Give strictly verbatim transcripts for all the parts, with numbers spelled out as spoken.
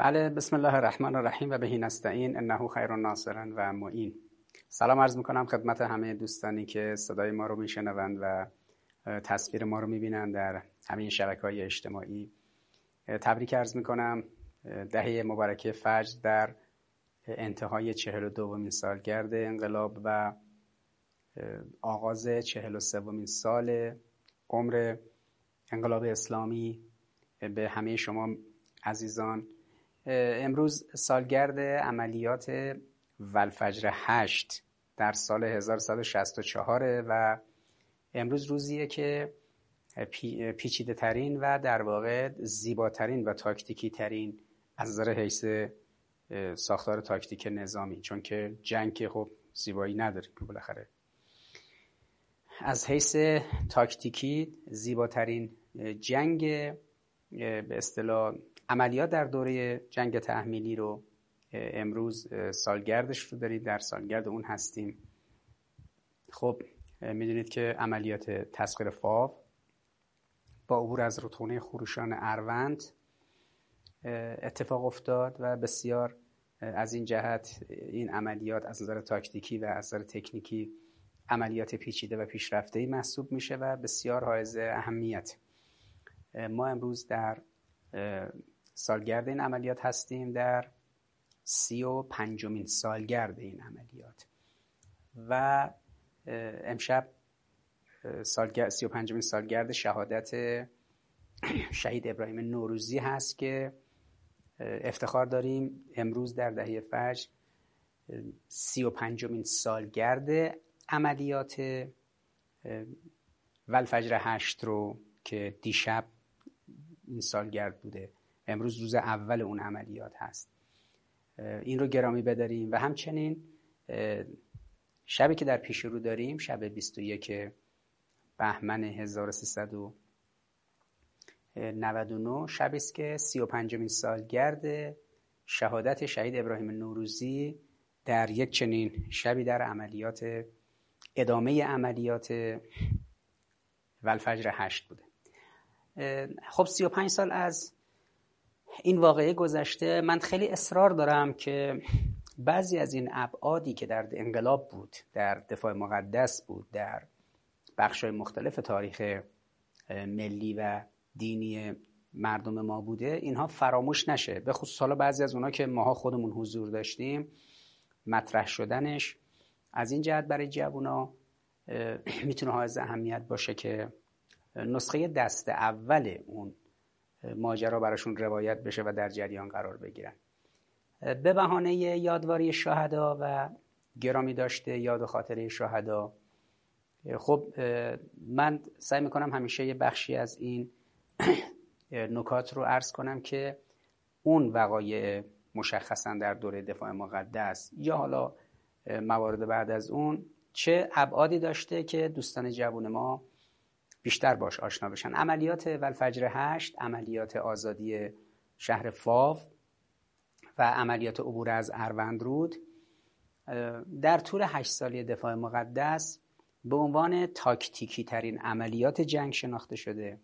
بله، بسم الله الرحمن الرحیم و بهی نستعین انه خیر الناصرین و معین. سلام عرض میکنم خدمت همه دوستانی که صدای ما رو میشنوند و تصویر ما رو میبینند در همین شبکه‌های اجتماعی. تبریک عرض میکنم. دهه مبارکه فجر در انتهای چهل و دومین سالگرد انقلاب و آغاز چهل و سومین سال عمر انقلاب اسلامی به همه شما عزیزان. امروز سالگرد عملیات والفجر هشت در سال هزار و صد و شصت و چهار و امروز روزیه که پی، پیچیده ترین و در واقع زیباترین و تاکتیکی ترین از نظر حیث ساختار تاکتیک نظامی، چون که جنگ که خب زیبایی نداره بالاخره، از حیث تاکتیکی زیباترین جنگ به اصطلاح عملیات در دوره جنگ تحمیلی رو امروز سالگردش رو داریم، در سالگرد اون هستیم. خب میدونید که عملیات تسخیر فاو با عبور از رودخانه خروشان اروند اتفاق افتاد و بسیار از این جهت این عملیات از نظر تاکتیکی و از نظر تکنیکی عملیات پیچیده و پیشرفته‌ای محسوب میشه و بسیار حائز اهمیت. ما امروز در سالگرد این عملیات هستیم، در سی و پنجمین سالگرد این عملیات و امشب سالگرد سی و پنجمین سالگرد شهادت شهید ابراهیم نوروزی هست که افتخار داریم امروز در دهه فجر سی و پنجمین سالگرد عملیات والفجر هشت رو که دیشب این سالگرد بوده، امروز روز اول اون عملیات هست، این رو گرامی بداریم. و همچنین شبی که در پیش رو داریم، شب بیست و یک بهمن هزار و سیصد و نود و نه، شبی است که سی و پنجمین سالگرد شهادت شهید ابراهیم نوروزی در یک چنین شبی در عملیات ادامه عملیات والفجر هشت بوده. خب سی و پنج سال از این واقعه گذشته. من خیلی اصرار دارم که بعضی از این ابعادی که در انقلاب بود، در دفاع مقدس بود، در بخش‌های مختلف تاریخ ملی و دینی مردم ما بوده، اینها فراموش نشه، به خصوص حالا بعضی از اونها که ماها خودمون حضور داشتیم، مطرح شدنش از این جهت برای جوونا میتونه حائز اهمیت باشه که نسخه دست اول اون ماجرا براشون روایت بشه و در جریان قرار بگیرن. به بهانه یادواری شهدا و گرامی داشته یاد و خاطره شهدا، خب من سعی میکنم همیشه یه بخشی از این نکات رو عرض کنم که اون وقایع مشخصا در دوره دفاع مقدس یا حالا موارد بعد از اون چه ابعادی داشته که دوستان جوان ما بیشتر باش آشنا بشن. عملیات والفجر هشت، عملیات آزادی شهر فاو و عملیات عبور از اروند رود در طول هشت سالی دفاع مقدس به عنوان تاکتیکی ترین عملیات جنگ شناخته شده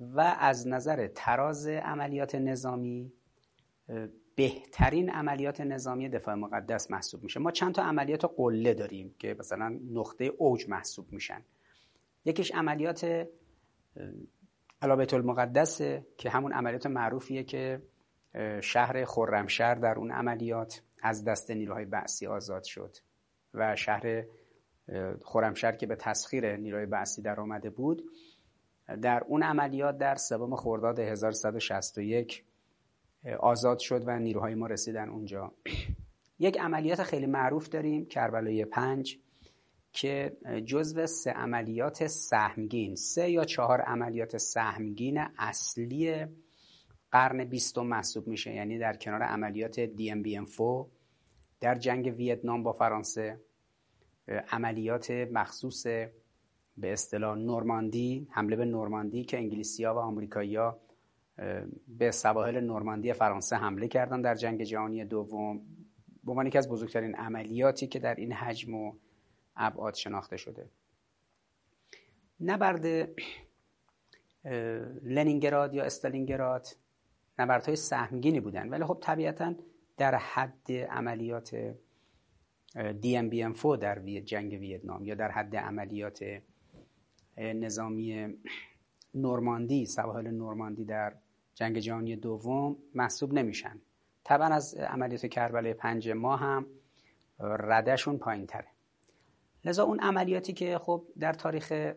و از نظر تراز عملیات نظامی بهترین عملیات نظامی دفاع مقدس محسوب میشه. ما چند تا عملیات قله داریم که مثلا نقطه اوج محسوب میشن. یکیش عملیات علا به طول مقدسه که همون عملیات معروفیه که شهر خرمشهر در اون عملیات از دست نیروهای بعثی آزاد شد و شهر خرمشهر که به تسخیر نیروهای بعثی در آمده بود، در اون عملیات در سوم خرداد هزار و صد و شصت و یک آزاد شد و نیروهای ما رسیدن اونجا. یک عملیات خیلی معروف داریم، کربلای پنج، که جزو سه عملیات سهمگین، سه یا چهار عملیات سهمگین اصلی قرن بیستم محسوب میشه، یعنی در کنار عملیات دی ام بی ام فور در جنگ ویتنام با فرانسه، عملیات مخصوص به اصطلاح نورماندی، حمله به نورماندی که انگلیسی‌ها و آمریکایی‌ها به سواحل نورماندی فرانسه حمله کردن در جنگ جهانی دوم، به عنوان یکی از بزرگترین عملیاتی که در این حجم و ابعاد شناخته شده. نبرد لنینگراد یا استالینگراد نبردهای سهمگینی بودن، ولی خب طبیعتاً در حد عملیات دی ام بی ام فور در جنگ ویتنام یا در حد عملیات نظامی نورماندی، سواحل نورماندی در جنگ جهانی دوم محسوب نمیشن. طبعا از عملیات کربلای پنج ما هم ردشون پایین تره. لذا اون عملیاتی که خب در تاریخ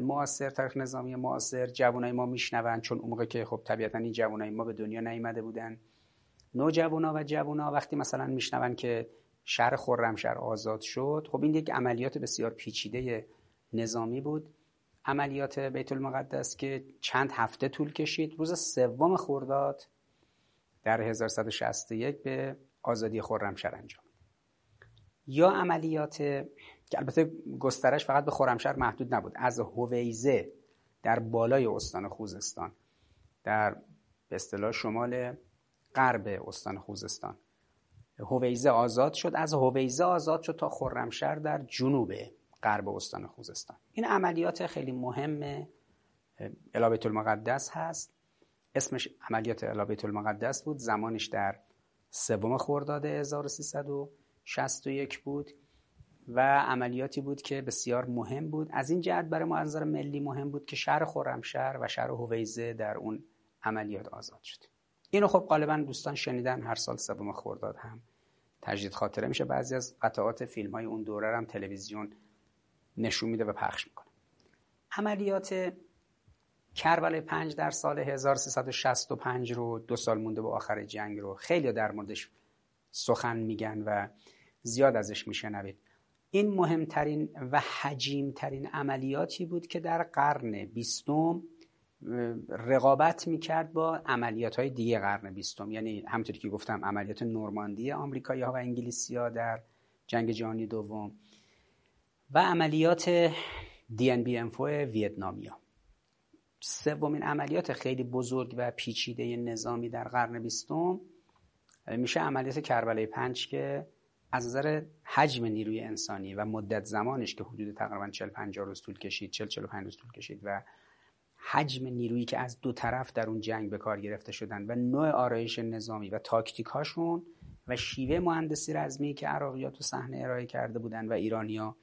معاصر، تاریخ نظامی معاصر، جوانای ما میشنون، چون اون موقع که خب طبیعتا این جوانای ما به دنیا نیامده بودن، نوجوانا و جوانا وقتی مثلا میشنون که شهر خرمشهر آزاد شد، خب این یک عملیات بسیار پیچیده نظامی بود. عملیات بیت المقدس که چند هفته طول کشید، روز سوم خرداد در هزار و صد و شصت و یک به آزادی خرمشهر انجام. یا عملیات که البته گسترش فقط به خرمشهر محدود نبود، از حویزه در بالای استان خوزستان، در به اصطلاح شمال غرب استان خوزستان حویزه آزاد شد، از حویزه آزاد شد تا خرمشهر در جنوب غرب استان خوزستان. این عملیات خیلی مهم علا به طول مقدس هست، اسمش عملیات علا به طول مقدس بود، زمانش در سوم خرداد هزار و سیصد و شصت و یک بود و عملیاتی بود که بسیار مهم بود. از این جهت برای ما از نظر ملی مهم بود که شهر خرمشهر و شهر حویزه در اون عملیات آزاد شد. اینو خب غالبا دوستان شنیدن، هر سال سوم خرداد هم تجدید خاطره میشه، بعضی از قطعات فیلم‌های اون دوره هم تلویزیون نشون میده و پخش میکنه. عملیات کربلای پنج در سال هزار و سیصد و شصت و پنج رو، دو سال مونده به آخر جنگ، رو خیلی در موردش سخن میگن و زیاد ازش میشنوید. این مهمترین و حجیمترین عملیاتی بود که در قرن بیستم رقابت میکرد با عملیات‌های دیگه قرن بیستم، یعنی همونطوری که گفتم عملیات نورماندی آمریکایی‌ها و انگلیسی‌ها در جنگ جهانی دوم و عملیات دی ان بی ام فور ویتنامیا. سومین عملیات خیلی بزرگ و پیچیده نظامی در قرن بیستم میشه عملیات کربلای پنج که از نظر حجم نیروی انسانی و مدت زمانش که حدود تقریبا چهل پنجاه روز طول کشید، چهل چهل و پنج روز طول کشید و حجم نیرویی که از دو طرف در اون جنگ به کار گرفته شدن و نوع آرایش نظامی و تاکتیکاشون و شیوه مهندسی رزمی که عراقی‌ها تو صحنه ارائه کرده بودن و ایرانی‌ها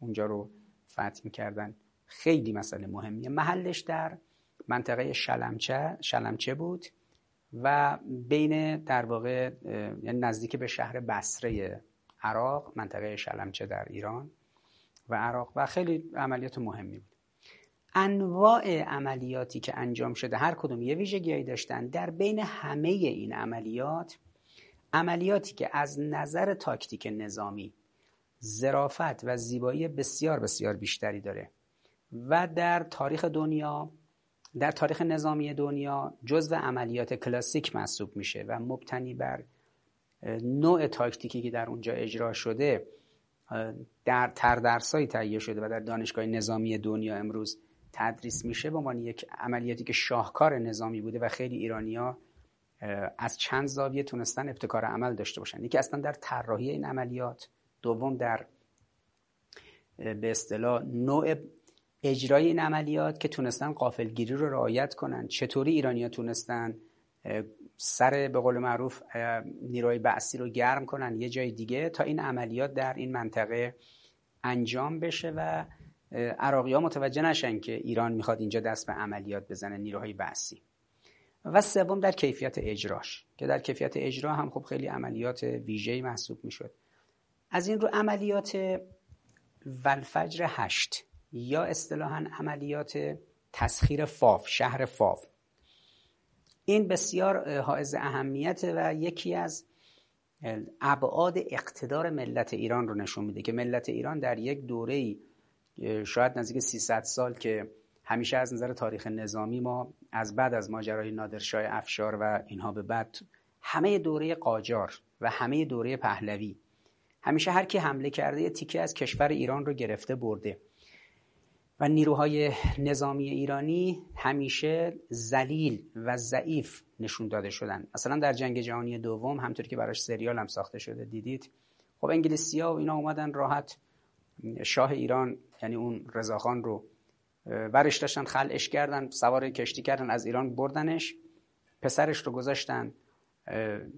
اونجا رو فتح می‌کردن، خیلی مسئله مهمیه. محلش در منطقه شلمچه شلمچه بود و بین در واقع یعنی نزدیک به شهر بصره عراق، منطقه شلمچه در ایران و عراق، و خیلی عملیات مهمی بود. انواع عملیاتی که انجام شده هر کدوم یه ویژگی‌ای داشتن. در بین همه این عملیات، عملیاتی که از نظر تاکتیک نظامی ظرافت و زیبایی بسیار بسیار بیشتری داره و در تاریخ دنیا، در تاریخ نظامی دنیا جزو عملیات کلاسیک محسوب میشه و مبتنی بر نوع تاکتیکی که در اونجا اجرا شده در تردرس‌های تهیه شده و در دانشگاه نظامی دنیا امروز تدریس میشه، به عنوان یک عملیاتی که شاهکار نظامی بوده و خیلی ایرانی‌ها از چند زاویه تونستن ابتکار عمل داشته باشن. یکی اصلا در طراحی این عملیات، دوم در به اصطلاح نوع اجرای این عملیات که تونستن غافلگیری رو رعایت کنن. چطوری ایرانی‌ها تونستن سر به قول معروف نیروهای بعثی رو گرم کنن یه جای دیگه تا این عملیات در این منطقه انجام بشه و عراقی‌ها متوجه نشن که ایران میخواد اینجا دست به عملیات بزنه، نیروهای بعثی. و سوم در کیفیت اجراش که در کیفیت اجرا هم خب خیلی عملیات ویژه‌ای محسوب میشد. از این رو عملیات والفجر هشت یا اصطلاحاً عملیات تسخیر فاو، شهر فاو، این بسیار حائز اهمیته و یکی از ابعاد اقتدار ملت ایران رو نشون میده که ملت ایران در یک دوره‌ای شاید نزدیک سیصد سال که همیشه از نظر تاریخ نظامی ما از بعد از ماجرای نادرشاه افشار و اینها به بعد، همه دوره قاجار و همه دوره پهلوی، همیشه هر کی حمله کرده یه تیکه از کشور ایران رو گرفته برده و نیروهای نظامی ایرانی همیشه ذلیل و ضعیف نشون داده شدن. مثلا در جنگ جهانی دوم همونطوری که براش سریال هم ساخته شده دیدید، خب انگلیسی‌ها و اینا اومدن راحت شاه ایران، یعنی اون رضاخان، رو برش داشتن، خلعش کردن، سوار کشتی کردن، از ایران بردنش پسرش رو گذاشتن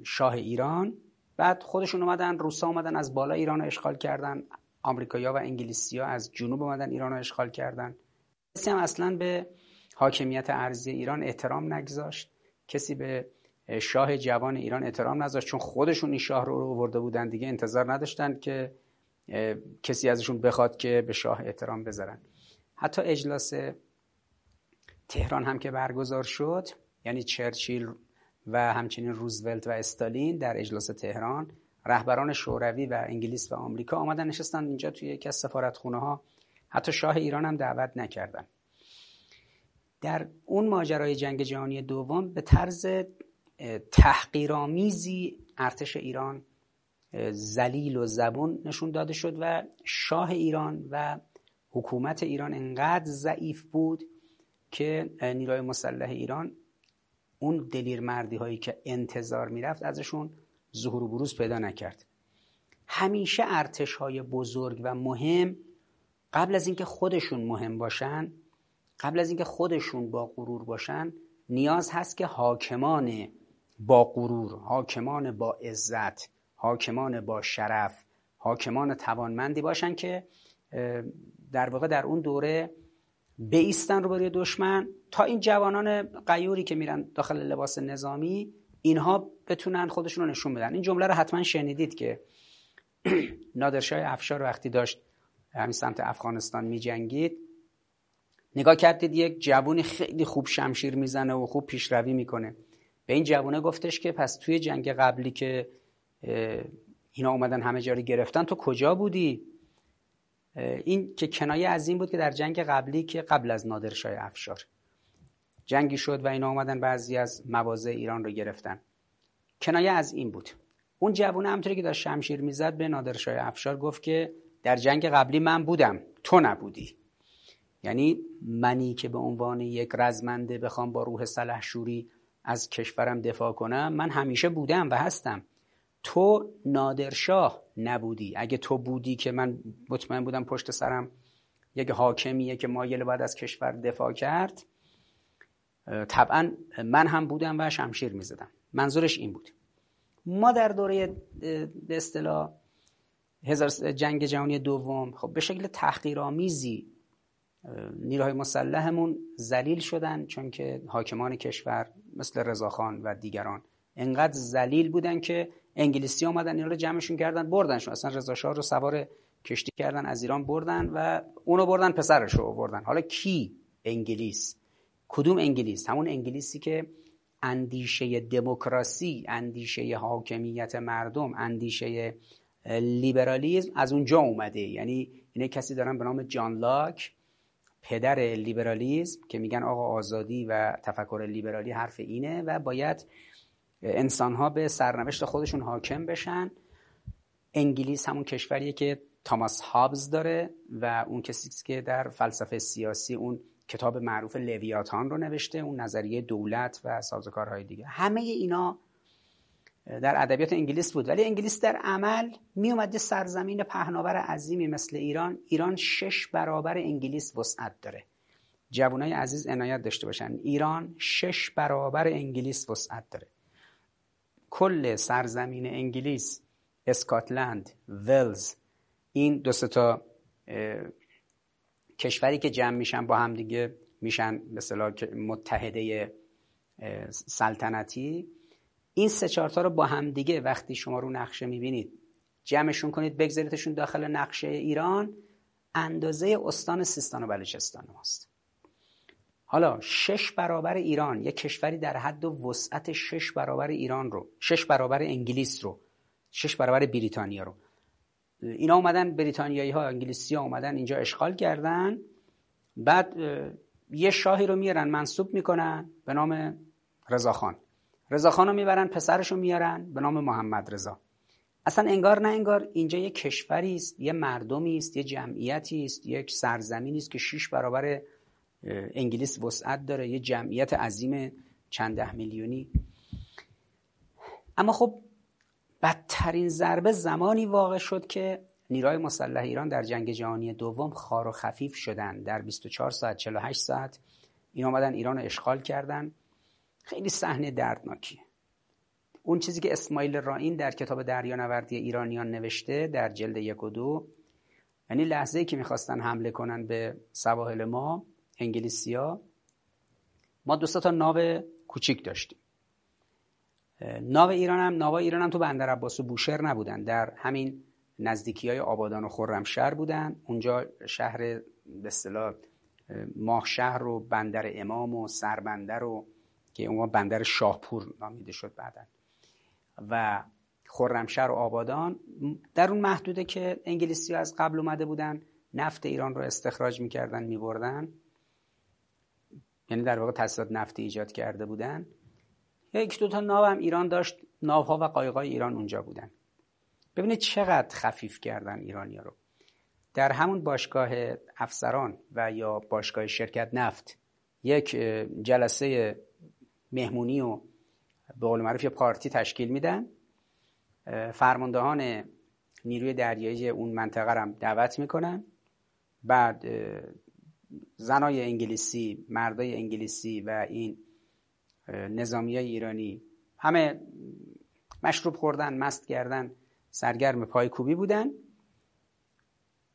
شاه ایران، بعد خودشون اومدن، روسا اومدن از بالا ایران رو اشغال کردن، آمریکایی‌ها و انگلیسی‌ها از جنوب اومدن ایران رو اشغال کردن. کسی هم اصلاً به حاکمیت ارضی ایران احترام نگذاشت، کسی به شاه جوان ایران احترام نذاشت، چون خودشون این شاه رو آورده بودن دیگه، انتظار نداشتن که کسی ازشون بخواد که به شاه احترام بذارن. حتی اجلاس تهران هم که برگزار شد، یعنی چرچیل و همچنین روزولت و استالین در اجلاس تهران، رهبران شوروی و انگلیس و آمریکا آمدن نشستن اینجا توی یکی از سفارتخونه‌ها، حتی شاه ایران هم دعوت نکردن. در اون ماجرای جنگ جهانی دوم به طرز تحقیرآمیزی ارتش ایران ذلیل و زبون نشون داده شد و شاه ایران و حکومت ایران انقدر ضعیف بود که نیروهای مسلح ایران اون دلیر مردی هایی که انتظار میرفت ازشون ظهور و بروز پیدا نکرد. همیشه ارتش های بزرگ و مهم قبل از اینکه خودشون مهم باشن، قبل از اینکه خودشون با غرور باشن، نیاز هست که حاکمان با غرور، حاکمان با عزت، حاکمان با شرف، حاکمان توانمندی باشن که در واقع در اون دوره بایستن روبروی دشمن، تا این جوانان غیوری که میرن داخل لباس نظامی اینها بتونن خودشون رو نشون بدن. این جمله رو حتما شنیدید که نادرشاه افشار وقتی داشت همین سمت افغانستان میجنگید، نگاه کردید یک جوانی خیلی خوب شمشیر میزنه و خوب پیشروی میکنه، به این جوانه گفتش که پس توی جنگ قبلی که اینا اومدن همه جاری گرفتن تو کجا بودی؟ این که کنایه از این بود که در جنگ قبلی که قبل از نادرشاه افشار جنگی شد و اینا اومدن بعضی از مواضع ایران رو گرفتن، کنایه از این بود. اون جوونه همونطوری که داشت شمشیر میزد به نادرشاه افشار گفت که در جنگ قبلی من بودم، تو نبودی. یعنی منی که به عنوان یک رزمنده بخوام با روح سلحشوری از کشورم دفاع کنم، من همیشه بودم و هستم، تو نادرشاه نبودی. اگه تو بودی که من مطمئن بودم پشت سرم یک حاکمیه که مایل بعد از کشور دفاع کرد، طبعا من هم بودم و شمشیر می زدم. منظورش این بود. ما در دوره به اصطلاح جنگ جهانی دوم خب به شکل تحقیرآمیزی نیروهای مسلحمون ذلیل شدن، چون که حاکمان کشور مثل رضاخان و دیگران انقدر ذلیل بودن که انگلیسی اومدن اینا رو جمعشون کردن بردنشون، اصلا رضا شاه رو سوار کشتی کردن از ایران بردن و اونو بردن پسرش رو آوردن. حالا کی؟ انگلیس. کدوم انگلیس؟ همون انگلیسی که اندیشه دموکراسی، اندیشه حاکمیت مردم، اندیشه لیبرالیسم از اونجا اومده. یعنی اینه کسی دارن به نام جان لاک، پدر لیبرالیسم، که میگن آقا آزادی و تفکر لیبرالی حرف اینه و باید انسان‌ها به سرنوشت خودشون حاکم بشن. انگلیس همون کشوریه که تاماس هابز داره و اون کسی که در فلسفه سیاسی اون کتاب معروف لویاتان رو نوشته، اون نظریه دولت و سازوکارهای دیگه. همه اینا در ادبیات انگلیس بود، ولی انگلیس در عمل می اومد سرزمین پهناور عظیمی مثل ایران. ایران شش برابر انگلیس وسعت داره. جوانای عزیز عنایت داشته باشن، ایران شش برابر انگلیس وسعت داره. کل سرزمین انگلیس، اسکاتلند، ولز، این دو سه تا کشوری که جمع میشن با هم دیگه میشن به اصطلاح متحده سلطنتی، این سه چهار تا رو با هم دیگه وقتی شما رو نقشه میبینید جمعشون کنید بگذاریدشون داخل نقشه ایران، اندازه استان سیستان و بلوچستان ماست. حالا شش برابر ایران، یک کشوری در حد و وسعت شش برابر ایران رو، شش برابر انگلیس رو، شش برابر بریتانیا رو، اینا اومدن، بریتانیایی ها، انگلیسی ها اومدن اینجا اشغال کردن. بعد یه شاهی رو میارن منصوب میکنن به نام رضاخان، رضاخان رو میبرن پسرش رو میارن به نام محمد رضا. اصلا انگار نه انگار اینجا یه کشوری است، یه مردمی است، یه جمعیتی است، یک سرزمینی است که شش برابر انگلیس وسعت داره، یه جمعیت عظیم چند ده میلیونی. اما خب بدترین ضربه زمانی واقع شد که نیروهای مسلح ایران در جنگ جهانی دوم خار و خفیف شدن. در بیست و چهار ساعت، چهل و هشت ساعت اینا اومدن ایران رو اشغال کردن. خیلی صحنه دردناکی. اون چیزی که اسماعیل رائین در کتاب دریانوردی ایرانیان نوشته در جلد یک و دو، یعنی لحظه‌ای که میخواستن حمله کنن به سواحل ما انگلیسی‌ها، ما دو تا ناو کوچیک داشتیم. ناو ایران هم ناو ایران هم تو بندر عباس و بوشهر نبودن، در همین نزدیکی‌های آبادان و خرمشهر بودن. اونجا شهر به اصطلاح ماه شهر و بندر امام و سربندر رو که اون بندر شاهپور نامیده شد بعداً، و خرمشهر و آبادان در اون محدوده که انگلیسی ها از قبل اومده بودن نفت ایران رو استخراج میکردن میبردن، یعنی در واقع تصدیات نفتی ایجاد کرده بودن. یک دو تا ناو هم ایران داشت، ناوها و قایقای ایران اونجا بودن. ببینید چقدر خفیف کردن ایرانیا رو. در همون باشگاه افسران و یا باشگاه شرکت نفت یک جلسه مهمونی و به قول معروف یه پارتی تشکیل میدن، فرماندهان نیروی دریایی اون منطقه رو دعوت میکنن، بعد زنای انگلیسی، مردای انگلیسی و این نظامیای ایرانی همه مشروب خوردن، مست کردن، سرگرم پایکوبی بودن.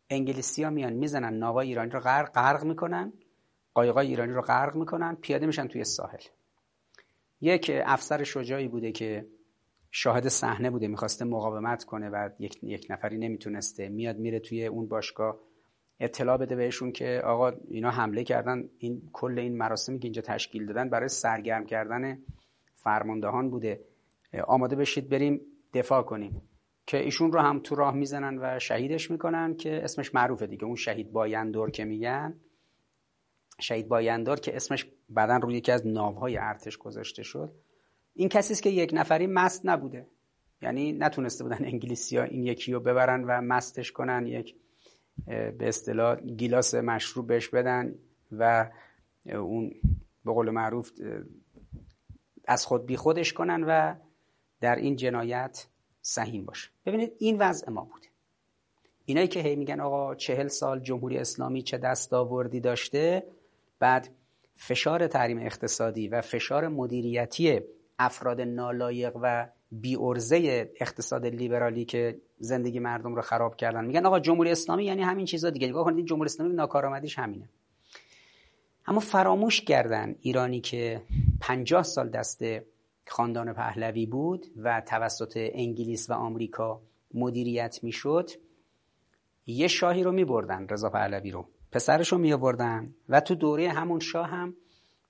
انگلیسی ها میان میزنن ناوای ایرانی رو غرق غرق میکنن، قایقای ایرانی رو غرق میکنن، پیاده میشن توی ساحل. یک افسر شجاعی بوده که شاهد صحنه بوده، میخواسته مقاومت کنه و یک, یک نفری نمیتونسته، میاد میره توی اون باشگاه اطلاع بده بهشون که آقا اینا حمله کردن. این کل این مراسمی که اینجا تشکیل دادن برای سرگرم کردن فرماندهان بوده، آماده بشید بریم دفاع کنیم، که ایشون رو هم تو راه میزنن و شهیدش میکنن که اسمش معروفه دیگه، اون شهید بایندور که میگن، شهید بایندور که اسمش بعدن روی یکی از ناوهای ارتش گذاشته شد. این کسی است که یک نفری مست نبوده، یعنی نتونسته بودن انگلیسی‌ها این یکی رو ببرن و مستش کنن، یک به اصطلاح گیلاس مشروب بهش بدن و اون به قول معروف از خود بی خودش کنن و در این جنایت سهیم باشه. ببینید این وضع ما بوده. اینایی که هی میگن آقا چهل سال جمهوری اسلامی چه دستاوردی داشته، بعد فشار تحریم اقتصادی و فشار مدیریتی افراد نالایق و بی‌ارزه اقتصاد لیبرالی که زندگی مردم رو خراب کردن، میگن آقا جمهوری اسلامی یعنی همین چیزا دیگه. نگاه کنید جمهوری اسلامی ناکارآمدیش همینه. اما فراموش کردن ایرانی که پنجاه سال دست خاندان پهلوی بود و توسط انگلیس و آمریکا مدیریت میشد، یه شاهی رو میبردن، رضا پهلوی رو، پسرش رو میبردن و تو دوره همون شاه هم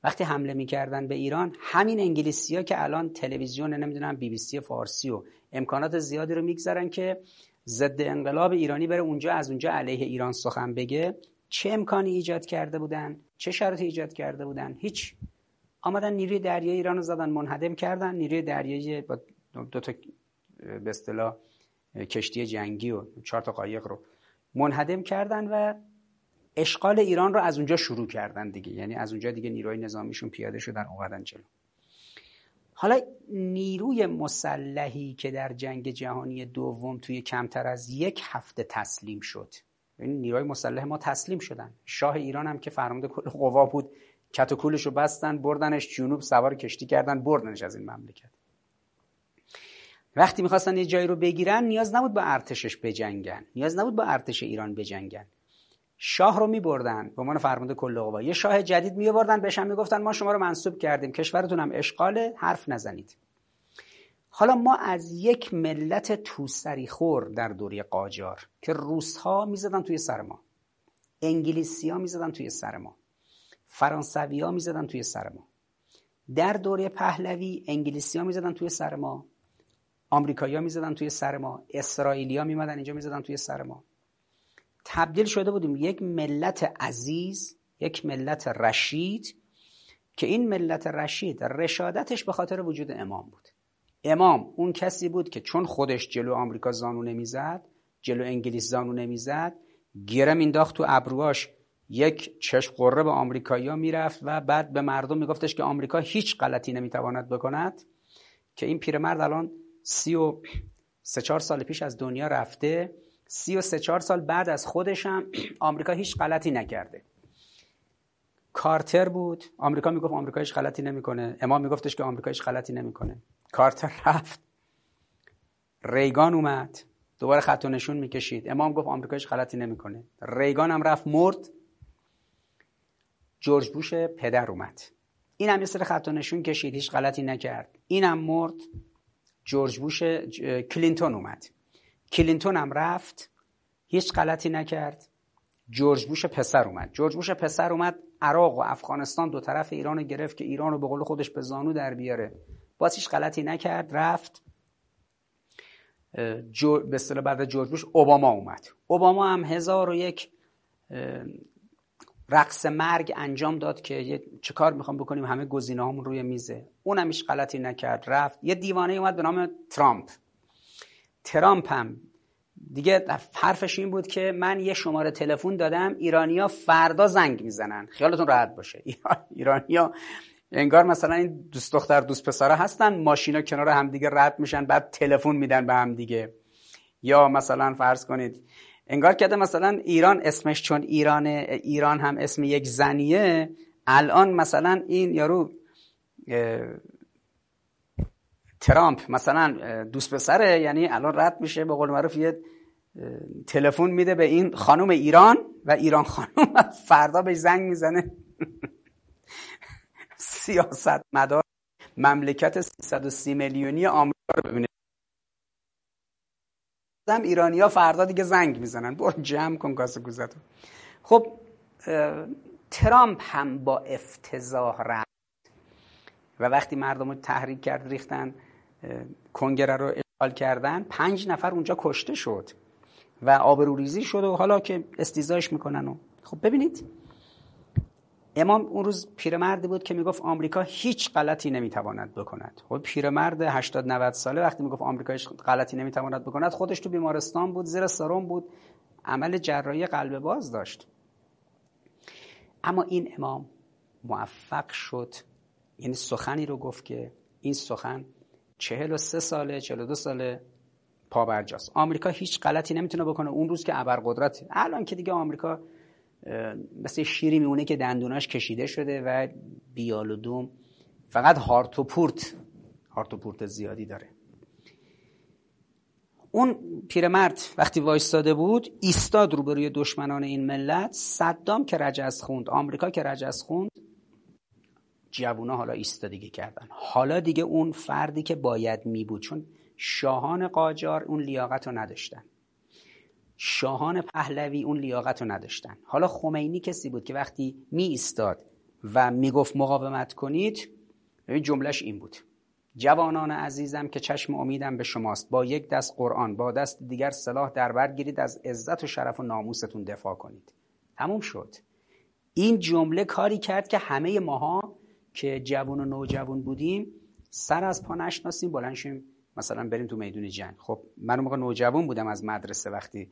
وقتی حمله میکردن به ایران، همین انگلیسی‌ها که الان تلویزیون نمیدونم بی بی سی فارسی و امکانات زیادی رو میگذارن که ضد انقلاب ایرانی بره اونجا، از اونجا علیه ایران سخن بگه، چه امکانی ایجاد کرده بودن، چه شرایطی ایجاد کرده بودن؟ هیچ. آمدن نیروی دریایی ایران رو زدن، منهدم کردن. نیروی دریایی با دو تا به اصطلاح کشتی جنگی و چهار تا قایق رو منهدم کردن و اشغال ایران رو از اونجا شروع کردن دیگه، یعنی از اونجا دیگه نیروهای نظامیشون پیاده شدن اومدن جلو. حالا نیروی مسلحی که در جنگ جهانی دوم توی کمتر از یک هفته تسلیم شد، یعنی نیروهای مسلح ما تسلیم شدن، شاه ایران هم که فرمانده کل قوا بود کت و کولش رو بستن بردنش جنوب، سوار کشتی کردن بردنش از این مملکت. وقتی می‌خواستن یه جایی رو بگیرن نیاز نبود با ارتشش بجنگن، نیاز نبود با ارتش ایران بجنگن، شاه رو میبردن به عنوان فرمانده کل قوا، یه شاه جدید میآوردن بهش هم میگفتن ما شما رو منصوب کردیم، کشورتون هم اشغاله، حرف نزنید. حالا ما از یک ملت توسری خور در دوره قاجار که روس‌ها میزدن توی سر ما، انگلیسی‌ها میزدن توی سر ما، فرانسوی‌ها میزدن توی سر ما، در دوره پهلوی انگلیسی‌ها میزدن توی سر ما، آمریکایی‌ها میزدن توی سر ما، اسرائیلی‌ها میمدن اینجا میزدن توی سر ما. تبدیل شده بودیم یک ملت عزیز، یک ملت رشید، که این ملت رشید رشادتش به خاطر وجود امام بود. امام اون کسی بود که چون خودش جلو آمریکا زانو نمیزد، جلو انگلیس زانو نمیزد، گره مینداخت تو ابروهاش، یک چشم قره به آمریکایی‌ها میرفت و بعد به مردم میگفتش که آمریکا هیچ غلطی نمیتواند بکند. که این پیرمرد الان سی و سه چهار سال پیش از دنیا رفته، سی و سه چهار سال بعد از خودشم آمریکا هیچ غلطی نکرده. کارتر بود، آمریکا میگفت آمریکا هیچ غلطی نمیکنه، امام میگفتش که آمریکا هیچ غلطی نمیکنه. کارتر رفت، ریگان اومد، دوباره خط و نشون میکشید، امام گفت آمریکا هیچ غلطی نمیکنه. ریگان هم رفت مرد، جورج بوش پدر اومد، این هم یه سر خط و نشون کشید، هیچ غلطی نکرد، این هم مرد، جورج بوش ج... کلینتون اومد، کلینتون هم رفت، هیچ غلطی نکرد، جورج بوش پسر اومد، جورج بوش پسر اومد، عراق و افغانستان دو طرف ایران گرفت که ایران رو به قول خودش به زانو در بیاره، باز هیچ غلطی نکرد، رفت. جو... به اصطلاح بعد جورج بوش اوباما اومد، اوباما هم هزار و یک رقص مرگ انجام داد که چه کار میخوام بکنیم، همه گزینه‌هامون روی میزه، اونم هیچ غلطی نکرد، رفت. یه دیوانه اومد به نام ترامپ، ترامپ هم دیگه حرفش این بود که من یه شماره تلفن دادم ایرانیا فردا زنگ میزنن، خیالتون راحت باشه. ایرانیا انگار مثلا این دوست دختر دوست پسرا هستن، ماشینا کنار هم دیگه رد میشن بعد تلفن میدن به هم دیگه، یا مثلا فرض کنید انگار که مثلا ایران اسمش چون ایران ایران هم اسم یک زنیه، الان مثلا این یارو ترامپ مثلا دوست پسره، یعنی الان رد میشه به قول معروف یه تلفن میده به این خانم ایران و ایران خانم فردا بهش زنگ میزنه. سیاست مدار مملکت سیصد و سی میلیونی آمریکا رو ببینه، هم ایرانی‌ها فردا دیگه زنگ میزنن، برو جمع کن کاسه گوزتو. خب ترامپ هم با افتضاح رفت و وقتی مردم رو تحریک کرد ریختن کنگره رو اشغال کردن، پنج نفر اونجا کشته شد و آبروریزی شد و حالا که استیضاحش میکنن. و خب ببینید امام اون روز پیرمردی بود که میگفت آمریکا هیچ غلطی نمیتواند بکند. خب پیرمرد هشتاد نود ساله وقتی میگفت آمریکا هیچ غلطی نمیتواند بکند، خودش تو بیمارستان بود، زیر سرم بود، عمل جراحی قلب باز داشت. اما این امام موفق شد، یعنی سخنی رو گفت که این سخن چهل و سه ساله چهل و دو ساله پابرجاست. آمریکا هیچ غلطی نمیتونه بکنه. اون روز که ابرقدرت، الان که دیگه آمریکا مثل شیری میمونه که دندوناش کشیده شده و بیال و دوم، فقط هارت و پورت هارت و پورت زیادی داره. اون پیرمرد وقتی وایستاده بود، ایستاد روبروی دشمنان این ملت. صدام که رجز خوند، آمریکا که رجز خوند، جوونا حالا ایستادگی کردن. حالا دیگه اون فردی که باید می بود، چون شاهان قاجار اون لیاقت رو نداشتن، شاهان پهلوی اون لیاقت رو نداشتن. حالا خمینی کسی بود که وقتی می ایستاد و می گفت مقاومت کنید، ببین جملهش این بود: جوانان عزیزم که چشم امیدم به شماست، با یک دست قرآن با دست دیگر سلاح در بر گیرید، از عزت و شرف و ناموستون دفاع کنید. تموم شد. این جمله کاری کرد که همه ماها که جوان و نوجوان بودیم سر از پا نشناسیم، بلند شیم مثلا بریم تو میدون جنگ. خب من اون موقع نوجوان بودم، از مدرسه وقتی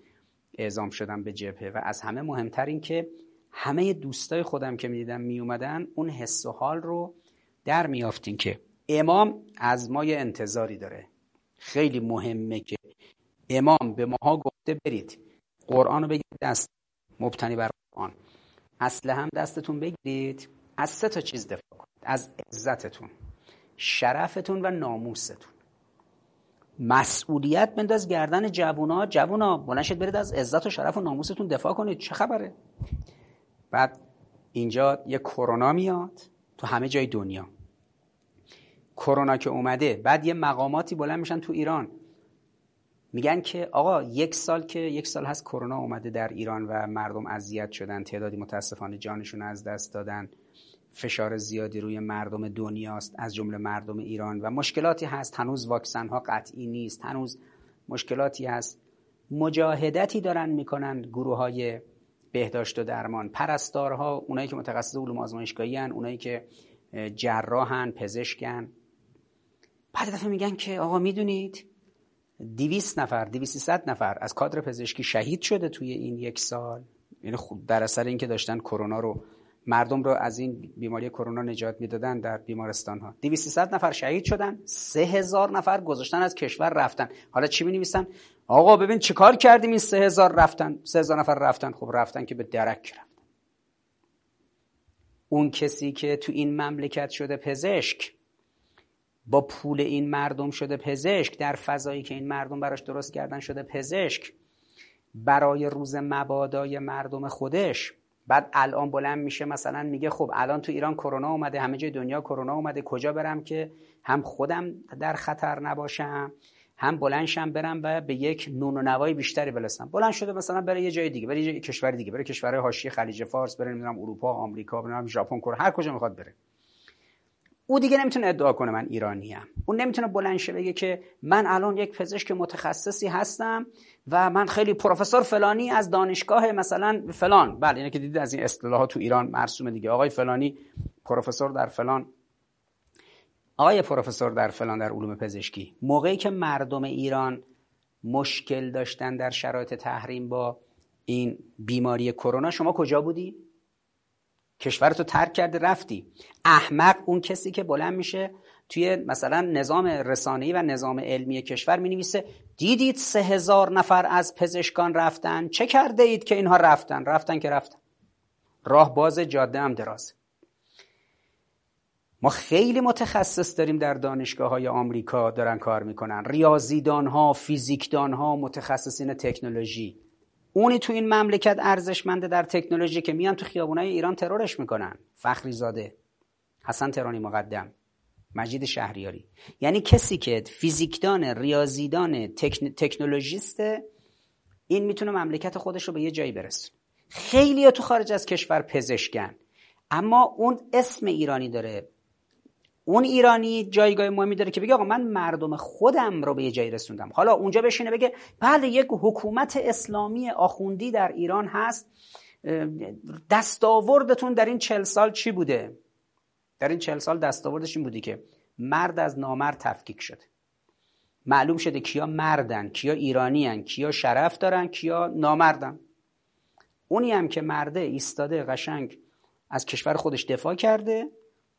اعزام شدم به جبهه، و از همه مهمتر این که همه دوستای خودم که میدیدم میومدن، اون حس و حال رو در میافتین که امام از ما یه انتظاری داره. خیلی مهمه که امام به ماها گفته برید قرآن رو بگیرید دست، مبتنی بر قرآن، اصله هم دستتون بگیرید، از سه تا چیز دفاع کنید: از عزتتون، شرفتون و ناموستون. مسئولیت بنداز گردن جوونا، جوونا بلنشید برید از عزت و شرف و ناموستون دفاع کنید، چه خبره؟ بعد اینجا یه کرونا میاد تو همه جای دنیا. کرونا که اومده، بعد یه مقاماتی بلند میشن تو ایران میگن که آقا یک سال که یک سال هست کرونا اومده در ایران و مردم اذیت شدن، تعدادی متاسفانه جانشون از دست دادن، فشار زیادی روی مردم دنیاست از جمله مردم ایران و مشکلاتی هست، هنوز واکسن ها قطعی نیست، هنوز مشکلاتی هست. مجاهدتی دارن میکنن گروه های بهداشت و درمان، پرستارها، اونایی که متخصص علوم آزمایشگاهی هن، اونایی که جراحن، پزشکن. بعد دفعه میگن که آقا میدونید دویست نفر دویست نفر از کادر پزشکی شهید شده توی این یک سال، یعنی در اثر اینکه داشتن کرونا رو، مردم رو از این بیماری کرونا نجات میدادن در بیمارستان ها. دویست نفر شهید شدن، سه هزار نفر گذاشتن از کشور رفتن. حالا چی می‌نویسن؟ آقا ببین چیکار کردیم، این سه هزار رفتن، سه هزار نفر رفتن. خب رفتن که به درک رفتن. اون کسی که تو این مملکت شده پزشک، با پول این مردم شده پزشک، در فضایی که این مردم براش درست کردن شده پزشک، برای روز مبادای مردم خودش. بعد الان بلند میشه مثلا میگه خب الان تو ایران کرونا اومده، همه جای دنیا کرونا اومده، کجا برم که هم خودم در خطر نباشم، هم بلندشم برم و به یک نون و نوای بیشتری برسم. بلند شده مثلا برای یه جای دیگه، برای یه کشور دیگه، برای کشورهای حاشیه خلیج فارس، برای نمیدونم اروپا، آمریکا، برای ژاپن، کره، هر کجا میخواد بره. او دیگه نمیتونه ادعا کنه من ایرانیم. اون نمیتونه بلند شه بگه که من الان یک پزشک متخصصی هستم و من خیلی پروفسور فلانی از دانشگاه مثلا فلان. بله اینا که دیدید از این اصطلاحات تو ایران مرسومه دیگه، آقای فلانی پروفسور در فلان، آقای پروفسور در فلان در علوم پزشکی. موقعی که مردم ایران مشکل داشتن در شرایط تحریم با این بیماری کرونا، شما کجا بودی؟ کشورتو ترک کرده رفتی. احمق اون کسی که بلند میشه توی مثلا نظام رسانه‌ای و نظام علمی کشور مینویسه دیدید سه هزار نفر از پزشکان رفتن، چه کرده اید که اینها رفتن؟ رفتن که رفتن، راه باز، جاده هم دراز. ما خیلی متخصص داریم در دانشگاه‌های آمریکا دارن کار میکنن، ریاضیدان‌ها، فیزیکدان‌ها، متخصصین تکنولوژی. اونی تو این مملکت ارزشمنده در تکنولوژی که میان تو خیابونای ایران ترورش میکنن، فخری زاده، حسن ترانی مقدم، مجید شهریاری. یعنی کسی که فیزیکدان، ریاضیدان، تکن... تکنولوژیسته، این میتونه مملکت خودش رو به یه جایی برسونه. خیلی ها تو خارج از کشور پزشکن، اما اون اسم ایرانی داره، اون ایرانی جایگاه مهمی داره که بگه آقا من مردم خودم رو به یه جایی رسوندم. حالا اونجا بشینه بگه بله یک حکومت اسلامی آخوندی در ایران هست، دستاوردتون در این چهل سال چی بوده؟ در این چهل سال دستاوردش این بودی که مرد از نامرد تفکیک شده، معلوم شده کیا مردن، کیا ایرانیان، کیا شرف دارن، کیا نامردن. اونی هم که مرده ایستاده قشنگ از کشور خودش دفاع کرده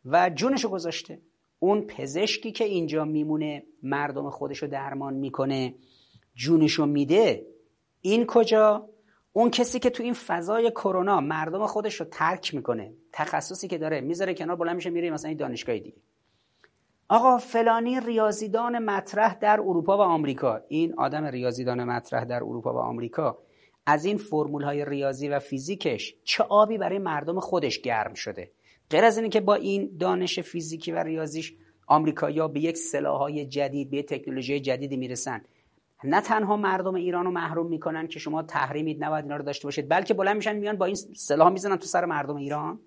و جونشو گذاشته. اون پزشکی که اینجا میمونه مردم خودشو درمان میکنه، جونشو میده، این کجا؟ اون کسی که تو این فضای کرونا مردم خودشو ترک میکنه، تخصصی که داره میذاره کنار، بلند میشه میره مثلا این دانشگاه دیگه. آقا فلانی ریاضیدان مطرح در اروپا و آمریکا. این آدم ریاضیدان مطرح در اروپا و آمریکا از این فرمولهای ریاضی و فیزیکش چه آبی برای مردم خودش گرم شده؟ غیر از اینکه با این دانش فیزیکی و ریاضیش آمریکایی‌ها به یک سلاح‌های جدید، به تکنولوژی جدیدی میرسن، نه تنها مردم ایرانو محروم میکنن که شما تحریمید نباید اینا رو داشته باشید، بلکه بلند میشن میان با این سلاح‌ها میزنن تو سر مردم ایران.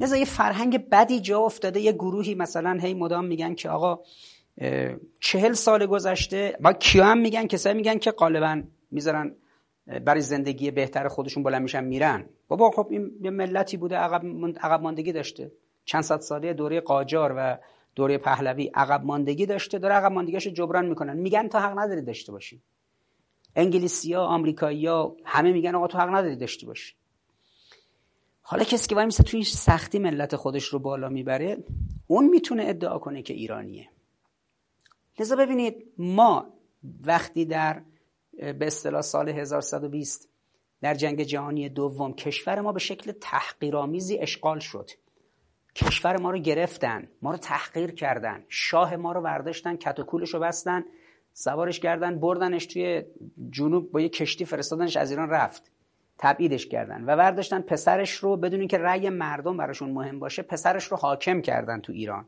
مثلا یه فرهنگ بدی جا افتاده، یه گروهی مثلا هی مدام میگن که آقا چهل سال گذشته، با کیا هم میگن؟ کسایی میگن که غالبا میذارن برای زندگی بهتر خودشون بلند میشن میرن. بابا خب این یه ملتی بوده عقب عقب ماندگی داشته، چند صد ساله دوره قاجار و دوره پهلوی عقب ماندگی داشته، داره عقب ماندگیشو جبران میکنن، میگن تو حق نداری داشته باشی. انگلیسی‌ها، آمریکایی‌ها، همه میگن آقا تو حق نداری داشته باشی. حالا کسی که وای میسه تو این سختی ملت خودش رو بالا میبره، اون میتونه ادعا کنه که ایرانیه. لذا ببینید ما وقتی در به اصطلاح سال هزار و صد و بیست در جنگ جهانی دوم کشور ما به شکل تحقیرآمیزی اشغال شد، کشور ما رو گرفتن، ما رو تحقیر کردن، شاه ما رو برداشتن، کتوکولش رو بستن، سوارش کردن، بردنش توی جنوب با یه کشتی فرستادنش از ایران رفت، تبعیدش کردن و برداشتن پسرش رو بدون اینکه رأی مردم براشون مهم باشه، پسرش رو حاکم کردن تو ایران.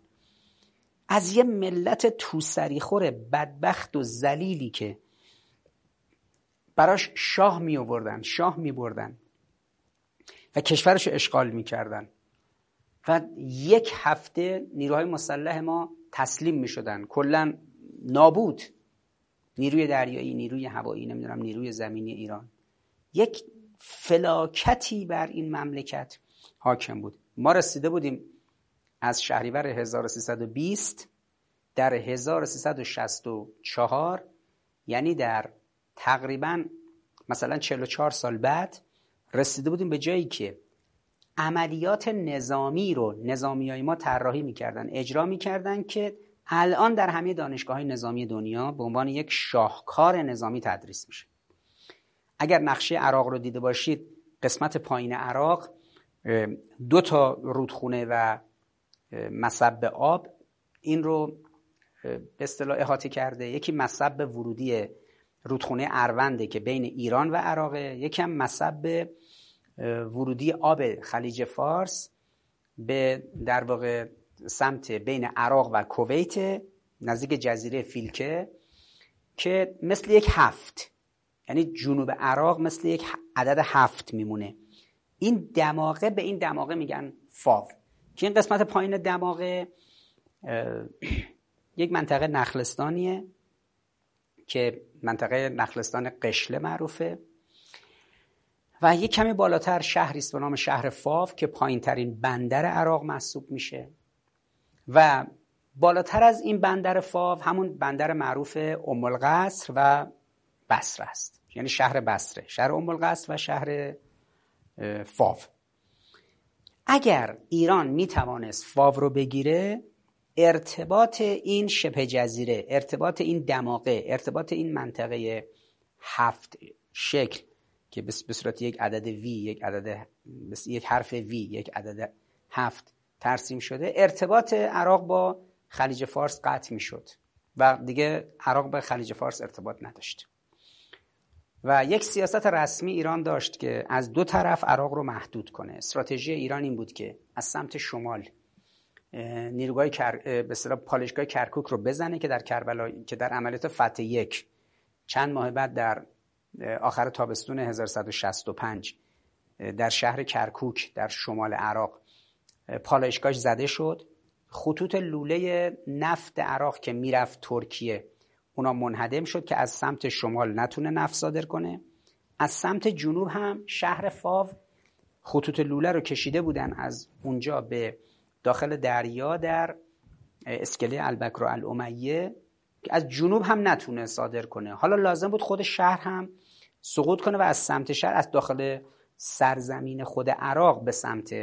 از یه ملت توسریخور بدبخت و ذلیلی که براش شاه می آوردن، شاه می بردن و کشورشو اشغال می کردن و یک هفته نیروهای مسلح ما تسلیم می شدن، کلن نابود، نیروی دریایی، نیروی هوایی، نمیدونم نیروی زمینی ایران. یک فلاکتی بر این مملکت حاکم بود. ما رسیده بودیم از شهریور هزار و سیصد و بیست در هزار و سیصد و شصت و چهار، یعنی در تقریبا مثلا چهل و چهار سال بعد رسیده بودیم به جایی که عملیات نظامی رو نظامیای ما طراحی می‌کردن، اجرا می‌کردن که الان در همه دانشگاه‌های نظامی دنیا به عنوان یک شاهکار نظامی تدریس میشه. اگر نقشه عراق رو دیده باشید، قسمت پایین عراق دو تا رودخونه و مصب آب این رو به اصطلاح احاطه کرده. یکی مصب ورودی رودخونه اروند که بین ایران و عراق، یکی هم مصب ورودی آب خلیج فارس به در واقع سمت بین عراق و کویت نزدیک جزیره فیلکه که مثل یک هفت، یعنی جنوب عراق مثل یک عدد هفت میمونه. این دماغه، به این دماغه میگن فاو، که این قسمت پایین دماغه یک منطقه نخلستانیه که منطقه نخلستان قشله معروفه، و یک کمی بالاتر شهریست به نام شهر فاو که پایین ترین بندر عراق محسوب میشه، و بالاتر از این بندر فاو همون بندر معروف ام القصر و بصره است، یعنی شهر بصره، شهر ام القصر و شهر فاو. اگر ایران میتوانست فاو رو بگیره، ارتباط این شبه جزیره، ارتباط این دماغه، ارتباط این منطقه هفت شکل که به صورت یک عدد وی، یک عدد، یک حرف وی، یک عدد هفت ترسیم شده، ارتباط عراق با خلیج فارس قطع می شد و دیگه عراق با خلیج فارس ارتباط نداشت. و یک سیاست رسمی ایران داشت که از دو طرف عراق رو محدود کنه. استراتژی ایران این بود که از سمت شمال نیروهای کر... به اصطلاح پالایشگاه کرکوک رو بزنه که در کربلا، که در عملیات فتح یک چند ماه بعد در آخر تابستون هزار و صد و شصت و پنج در شهر کرکوک در شمال عراق پالایشگاهش زده شد. خطوط لوله نفت عراق که میرفت ترکیه اونا منهدم شد که از سمت شمال نتونه نفت صادر کنه. از سمت جنوب هم شهر فاو خطوط لوله رو کشیده بودن از اونجا به داخل دریا در اسکله البکر و الامیه که از جنوب هم نتونه صادر کنه. حالا لازم بود خود شهر هم سقوط کنه و از سمت شهر، از داخل سرزمین خود عراق به سمت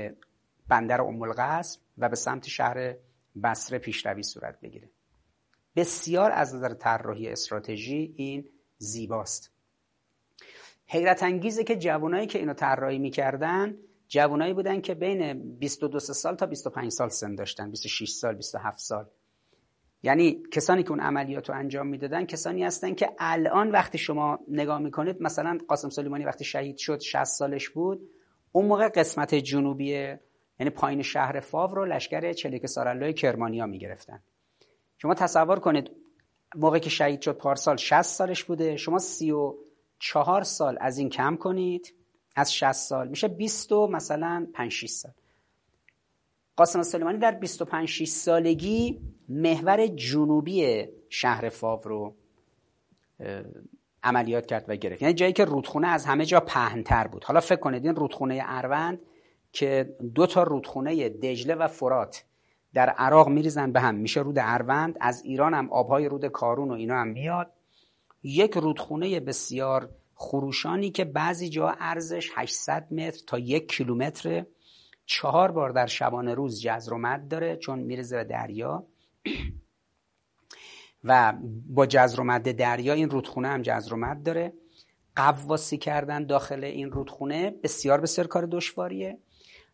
بندر ام القصر و به سمت شهر بصره پیشروی صورت بگیره. بسیار از نظر طراحی استراتژی این زیباست. حیرت انگیزه که جوانایی که اینو طراحی می‌کردن جوانایی بودن که بین بیست و دو سال تا بیست و پنج سال سن داشتن، بیست و شش سال، بیست و هفت سال. یعنی کسانی که اون عملیات رو انجام میدادن کسانی هستن که الان وقتی شما نگاه میکنید، مثلا قاسم سلیمانی وقتی شهید شد شصت سالش بود. اون موقع قسمت جنوبی، یعنی پایین شهر فاو رو لشکر چلیک سارالله کرمانیا میگرفتن. شما تصور کنید موقعی که شهید شد پارسال شصت سالش بوده، شما سی و چهار سال از این کم کنید، از شصت سال میشه بیست و مثلا پنج شش سال. قاسم سلیمانی در بیست و پنج شش سالگی محور جنوبی شهر فاو رو عملیات کرد و گرفت، یعنی جایی که رودخونه از همه جا پهن‌تر بود. حالا فکر کنید این رودخونه اروند که دو تا رودخونه دجله و فرات در عراق میریزن به هم، میشه رود اروند. از ایران هم آبهای رود کارون و اینا هم میاد. یک رودخونه بسیار خروشانی که بعضی جا ارزش هشتصد متر تا یک کیلومتر، چهار بار در شبانه روز جزر و مد داره چون میره زیر دریا و با جزر و مد دریا این رودخونه هم جزر و مد داره. غواصی کردن داخل این رودخونه بسیار بسیار کار دشواریه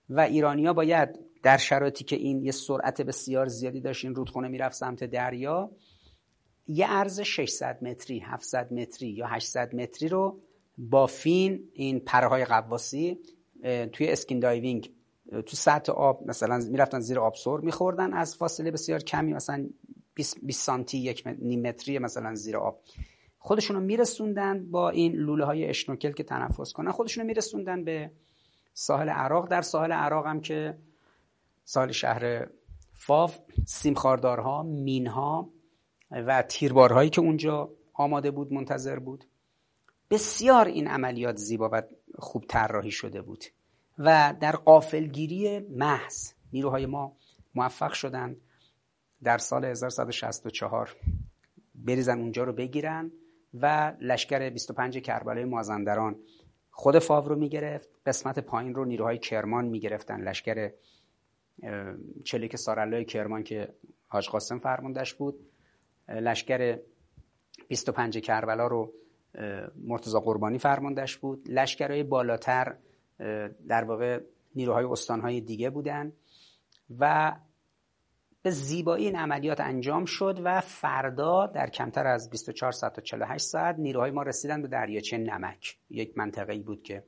و ایرانیا باید در شرایطی که این یه سرعت بسیار زیادی داشت، این رودخونه میرفت سمت دریا، یه عرض ششصد متری، هفتصد متری یا هشتصد متری رو با فین، این پرهای غواصی توی اسکین دایوینگ تو سطح آب مثلا میرفتن زیر آب سر میخوردن از فاصله بسیار کمی، مثلا بیست سانتی، یک نیم متری مثلا زیر آب، خودشونو میرسوندن با این لوله های اشنوکل که تنفس کنن، خودشونو میرسوندن به ساحل عراق. در ساحل عراق هم که ساحل شهر فاو، سیمخاردارها، مینها و تیربارهایی که اونجا آماده بود منتظر بود. بسیار این عملیات زیبا و خوب طراحی شده بود و در غافلگیری محض نیروهای ما موفق شدن در سال هزار و صد و شصت و چهار بریزن اونجا رو بگیرن و لشکر بیست و پنج کربلای مازندران خود فاو رو میگرفت، قسمت پایین رو نیروهای کرمان میگرفتن، لشکر چلیک سارالله کرمان که حاج قاسم فرماندهش بود، لشکر بیست و پنج کربلا رو مرتضی قربانی فرماندهش بود، لشکرهای بالاتر در واقع نیروهای استانهای دیگه بودن و به زیبایی این عملیات انجام شد و فردا در کمتر از بیست و چهار ساعت تا چهل و هشت ساعت نیروهای ما رسیدن به دریاچه نمک. یک منطقه‌ای بود که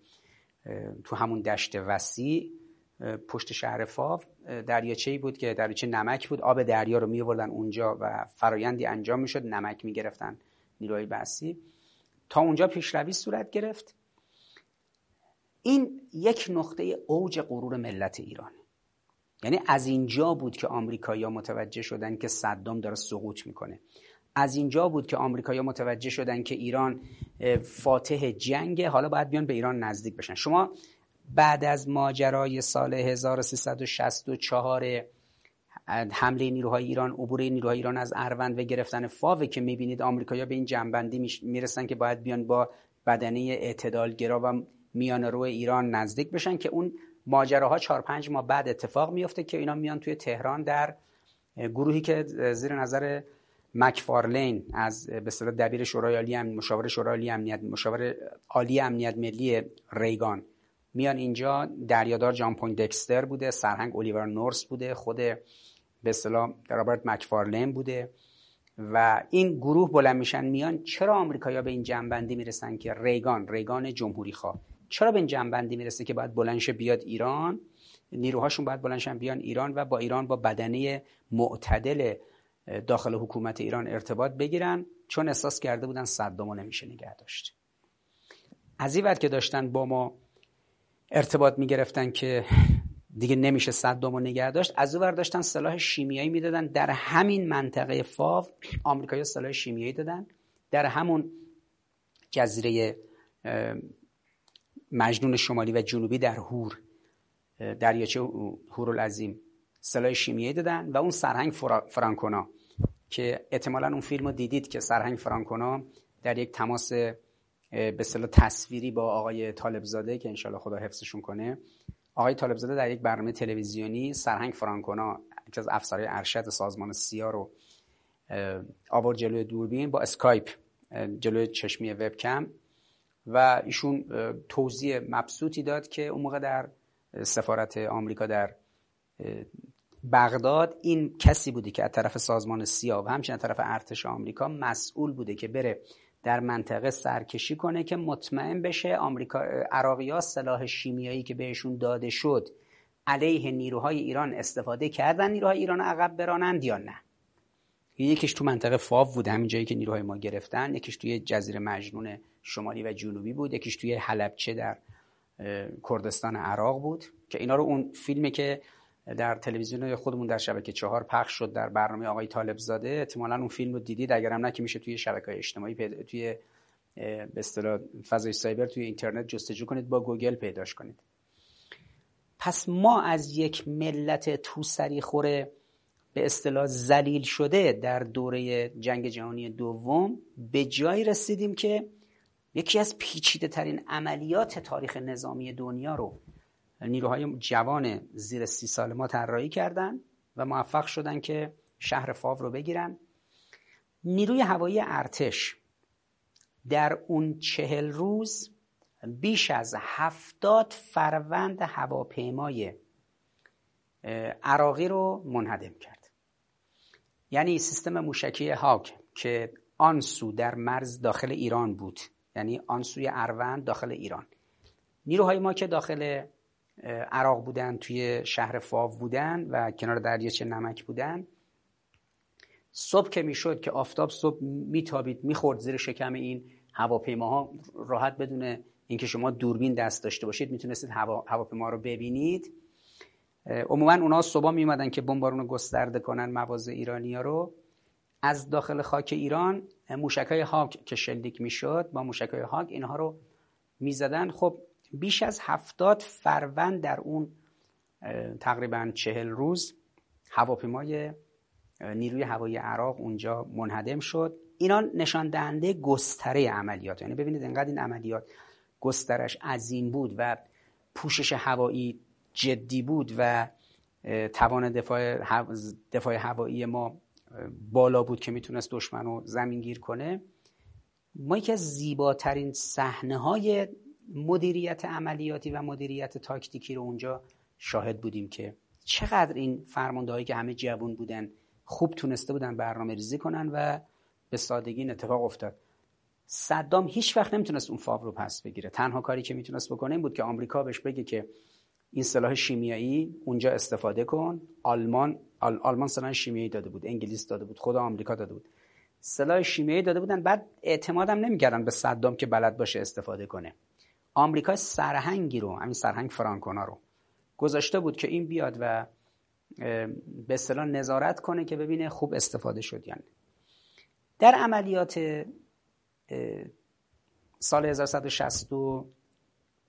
تو همون دشت وسیع پشت شهر فاو دریاچه‌ای بود که دریاچه نمک بود. آب دریا رو می‌آوردن اونجا و فرایندی انجام می‌شد، نمک می‌گرفتن نیروهای بسیج. تا اونجا پیشروی صورت گرفت. این یک نقطه اوج غرور ملت ایران، یعنی از اینجا بود که آمریکایی‌ها متوجه شدن که صدام داره سقوط میکنه. از اینجا بود که آمریکایی‌ها متوجه شدن که ایران فاتح جنگ، حالا باید بیان به ایران نزدیک بشن. شما بعد از ماجرای سال هزار و سیصد و شصت و چهار حمله نیروهای ایران، عبور نیروهای ایران از اروند و گرفتن فاو که می‌بینید آمریکایی‌ها به این جنبندی میرسن که باید بیان با بدنه اعتدالگرا و میانه‌رو ایران نزدیک بشن، که اون ماجراها چهار پنج ماه بعد اتفاق میفته که اینا میان توی تهران در گروهی که زیر نظر مکفارلین از به اصطلاح دبیر شورای عالی امنیت، مشاور شورای عالی امنیت، مشاور عالی امنیت ملی ریگان میان اینجا. دریادار جان پویندکستر بوده، سرهنگ الیور نورس بوده، خود به اصطلاح رابرت مکفارلین بوده و این گروه بلند میشن میان. چرا آمریکایی‌ها به این جنبندی میرسن که ریگان ریگان جمهوری‌خواه چرا به این جنبندی میرسه که باید بلندش بیاد ایران، نیروهاشون باید بلندشن بیان ایران و با ایران با بدنه معتدل داخل حکومت ایران ارتباط بگیرن، چون احساس کرده بودن صدامو نمیشه نگه داشت. از این وقت که داشتن با ما ارتباط میگرفتن که دیگه نمیشه صدامو نگه داشت، از اون ور داشتن سلاح شیمیایی میدادن. در همین منطقه فاو آمریکایی‌ها سلاح شیمیایی دادن، در همون جزیره مجنون شمالی و جنوبی در هور، دریاچه هورالعظیم سلاح شیمیایی دادن. و اون سرهنگ فرانکونا که احتمالاً اون فیلمو دیدید که سرهنگ فرانکونا در یک تماس به اصطلاح تصویری با آقای طالبزاده که انشالله خدا حفظشون کنه، آقای طالبزاده در یک برنامه تلویزیونی سرهنگ فرانکونا یکی از افسرهای ارشد سازمان سیا رو آورد جلوی دوربین با اسکایپ، جلوی چشمی وبکم، و ایشون توضیح مبسوطی داد که اون موقع در سفارت آمریکا در بغداد این کسی بوده که از طرف سازمان سیا و همچنین از طرف ارتش آمریکا مسئول بوده که بره در منطقه سرکشی کنه که مطمئن بشه آمریکا عراقی‌ها سلاح شیمیایی که بهشون داده شد علیه نیروهای ایران استفاده کردن، نیروهای ایران عقب برانند یا نه. یکیش تو منطقه فاو بود، همین جایی که نیروهای ما گرفتن، یکیش توی جزیره مجنون شمالی و جنوبی بود، یکیش توی حلبچه در کردستان عراق بود. که اینا رو اون فیلمی که در تلویزیون خودمون در شبکه چهار پخش شد در برنامه آقای طالبزاده، احتمالاً اون فیلم رو دیدید، اگرم نه که میشه توی شبکه‌های اجتماعی پیدا، توی به اصطلاح فضای سایبر توی اینترنت جستجو کنید، با گوگل پیداش کنید. پس ما از یک ملت توسری خوره به اصطلاح ذلیل شده در دوره جنگ جهانی دوم به جایی رسیدیم که یکی از پیچیده ترین عملیات تاریخ نظامی دنیا رو نیروهای جوان زیر سی سال ما طراحی کردن و موفق شدن که شهر فاو رو بگیرن. نیروی هوایی ارتش در اون چهل روز بیش از هفتاد فروند هواپیمای عراقی رو منهدم کرد. یعنی سیستم موشکی هاک که آن سو در مرز داخل ایران بود، یعنی آن سوی اروند داخل ایران، نیروهای ما که داخل عراق بودن، توی شهر فاو بودن و کنار دریاچه نمک بودن، صبح که میشد که آفتاب صبح میتابید میخورد زیر شکم این هواپیماها، راحت بدون اینکه شما دوربین دست داشته باشید میتونستید هوا... هواپیما رو ببینید. عموما اونا صبح می اومدن که بمبارون رو گسترده کنن مواضع ایرانی‌ها رو. از داخل خاک ایران موشکای هاک که شلیک میشد، با موشکای هاک اینها رو میزدن. خب بیش از هفتاد فروند در اون تقریبا چهل روز هواپیمای نیروی هوایی عراق اونجا منهدم شد. اینا نشان دهنده گستره عملیات، یعنی ببینید انقدر این عملیات گسترش عظیم بود و پوشش هوایی جدی بود و توان دفاع دفاع هوایی ما بالا بود که میتونست دشمن رو زمین گیر کنه. ما یکی از زیباترین صحنه‌های مدیریت عملیاتی و مدیریت تاکتیکی رو اونجا شاهد بودیم که چقدر این فرماندهایی که همه جوان بودن خوب تونسته بودن برنامه ریزی کنن و به سادگی این اتفاق افتاد. صدام هیچ وقت نمیتونست اون فاو رو پس بگیره. تنها کاری که میتونست بکنه این بود که آمریکا بهش بگه که این سلاح شیمیایی اونجا استفاده کن. آلمان آل، آلمان سلاح شیمیایی داده بود، انگلیس داده بود، خود آمریکا داده بود، سلاح شیمیایی داده بودن. بعد اعتمادم نمیکردن به صدام که بلد باشه استفاده کنه. آمریکا سرهنگی رو، همین سرهنگ فرانکونا رو گذاشته بود که این بیاد و به اصطلاح نظارت کنه که ببینه خوب استفاده شد یا نه. در عملیات سال هزار و صد و شصت و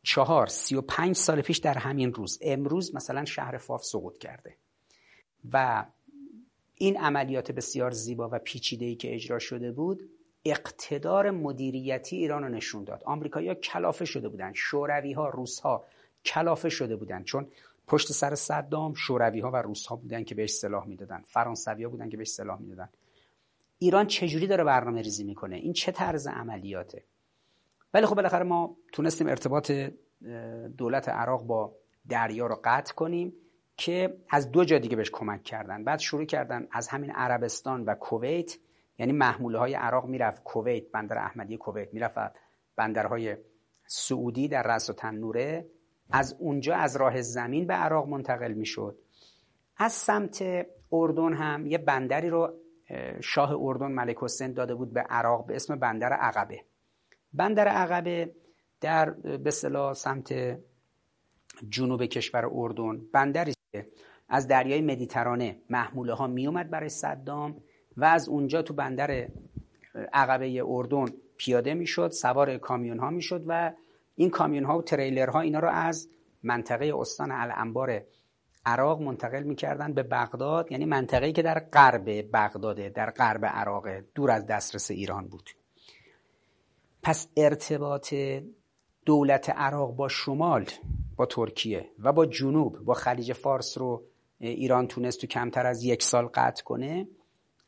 چهار، سی و پنج سال پیش در همین روز امروز، مثلا شهر فاو سقوط کرده و این عملیات بسیار زیبا و پیچیده‌ای که اجرا شده بود اقتدار مدیریتی ایران رو نشون داد. آمریکایی‌ها کلافه شده بودن، شوروی‌ها، روس‌ها کلافه شده بودن، چون پشت سر صدام شوروی‌ها و روس‌ها بودن که بهش سلاح میدادن، فرانسوی‌ها بودن که بهش سلاح میدادن. ایران چجوری داره برنامه ریزی میکنه؟ این چه طرز عملیاته؟ ولی خب بالاخره ما تونستیم ارتباط دولت عراق با دریا رو قطع کنیم که از دو جا دیگه بهش کمک کردن. بعد شروع کردن از همین عربستان و کویت، یعنی محموله‌های عراق میرفت کویت، بندر احمدی کویت میرفت و بندرهای سعودی در رأس و تنوره، از اونجا از راه زمین به عراق منتقل میشد. از سمت اردن هم یه بندری رو شاه اردن ملک حسین داده بود به عراق به اسم بندر عقبه. بندر عقبه در به اصطلاح سمت جنوب کشور اردن بندری که از دریای مدیترانه محموله ها می اومد برای صدام و از اونجا تو بندر عقبه اردن پیاده میشد، سوار کامیون ها میشد و این کامیون ها و تریلر ها اینا رو از منطقه استان الانبار عراق منتقل میکردن به بغداد، یعنی منطقه‌ای که در غرب بغداده، در غرب عراق، دور از دسترس ایران بود. پس ارتباط دولت عراق با شمال، با ترکیه و با جنوب، با خلیج فارس رو ایران تونست تو کمتر از یک سال قطع کنه.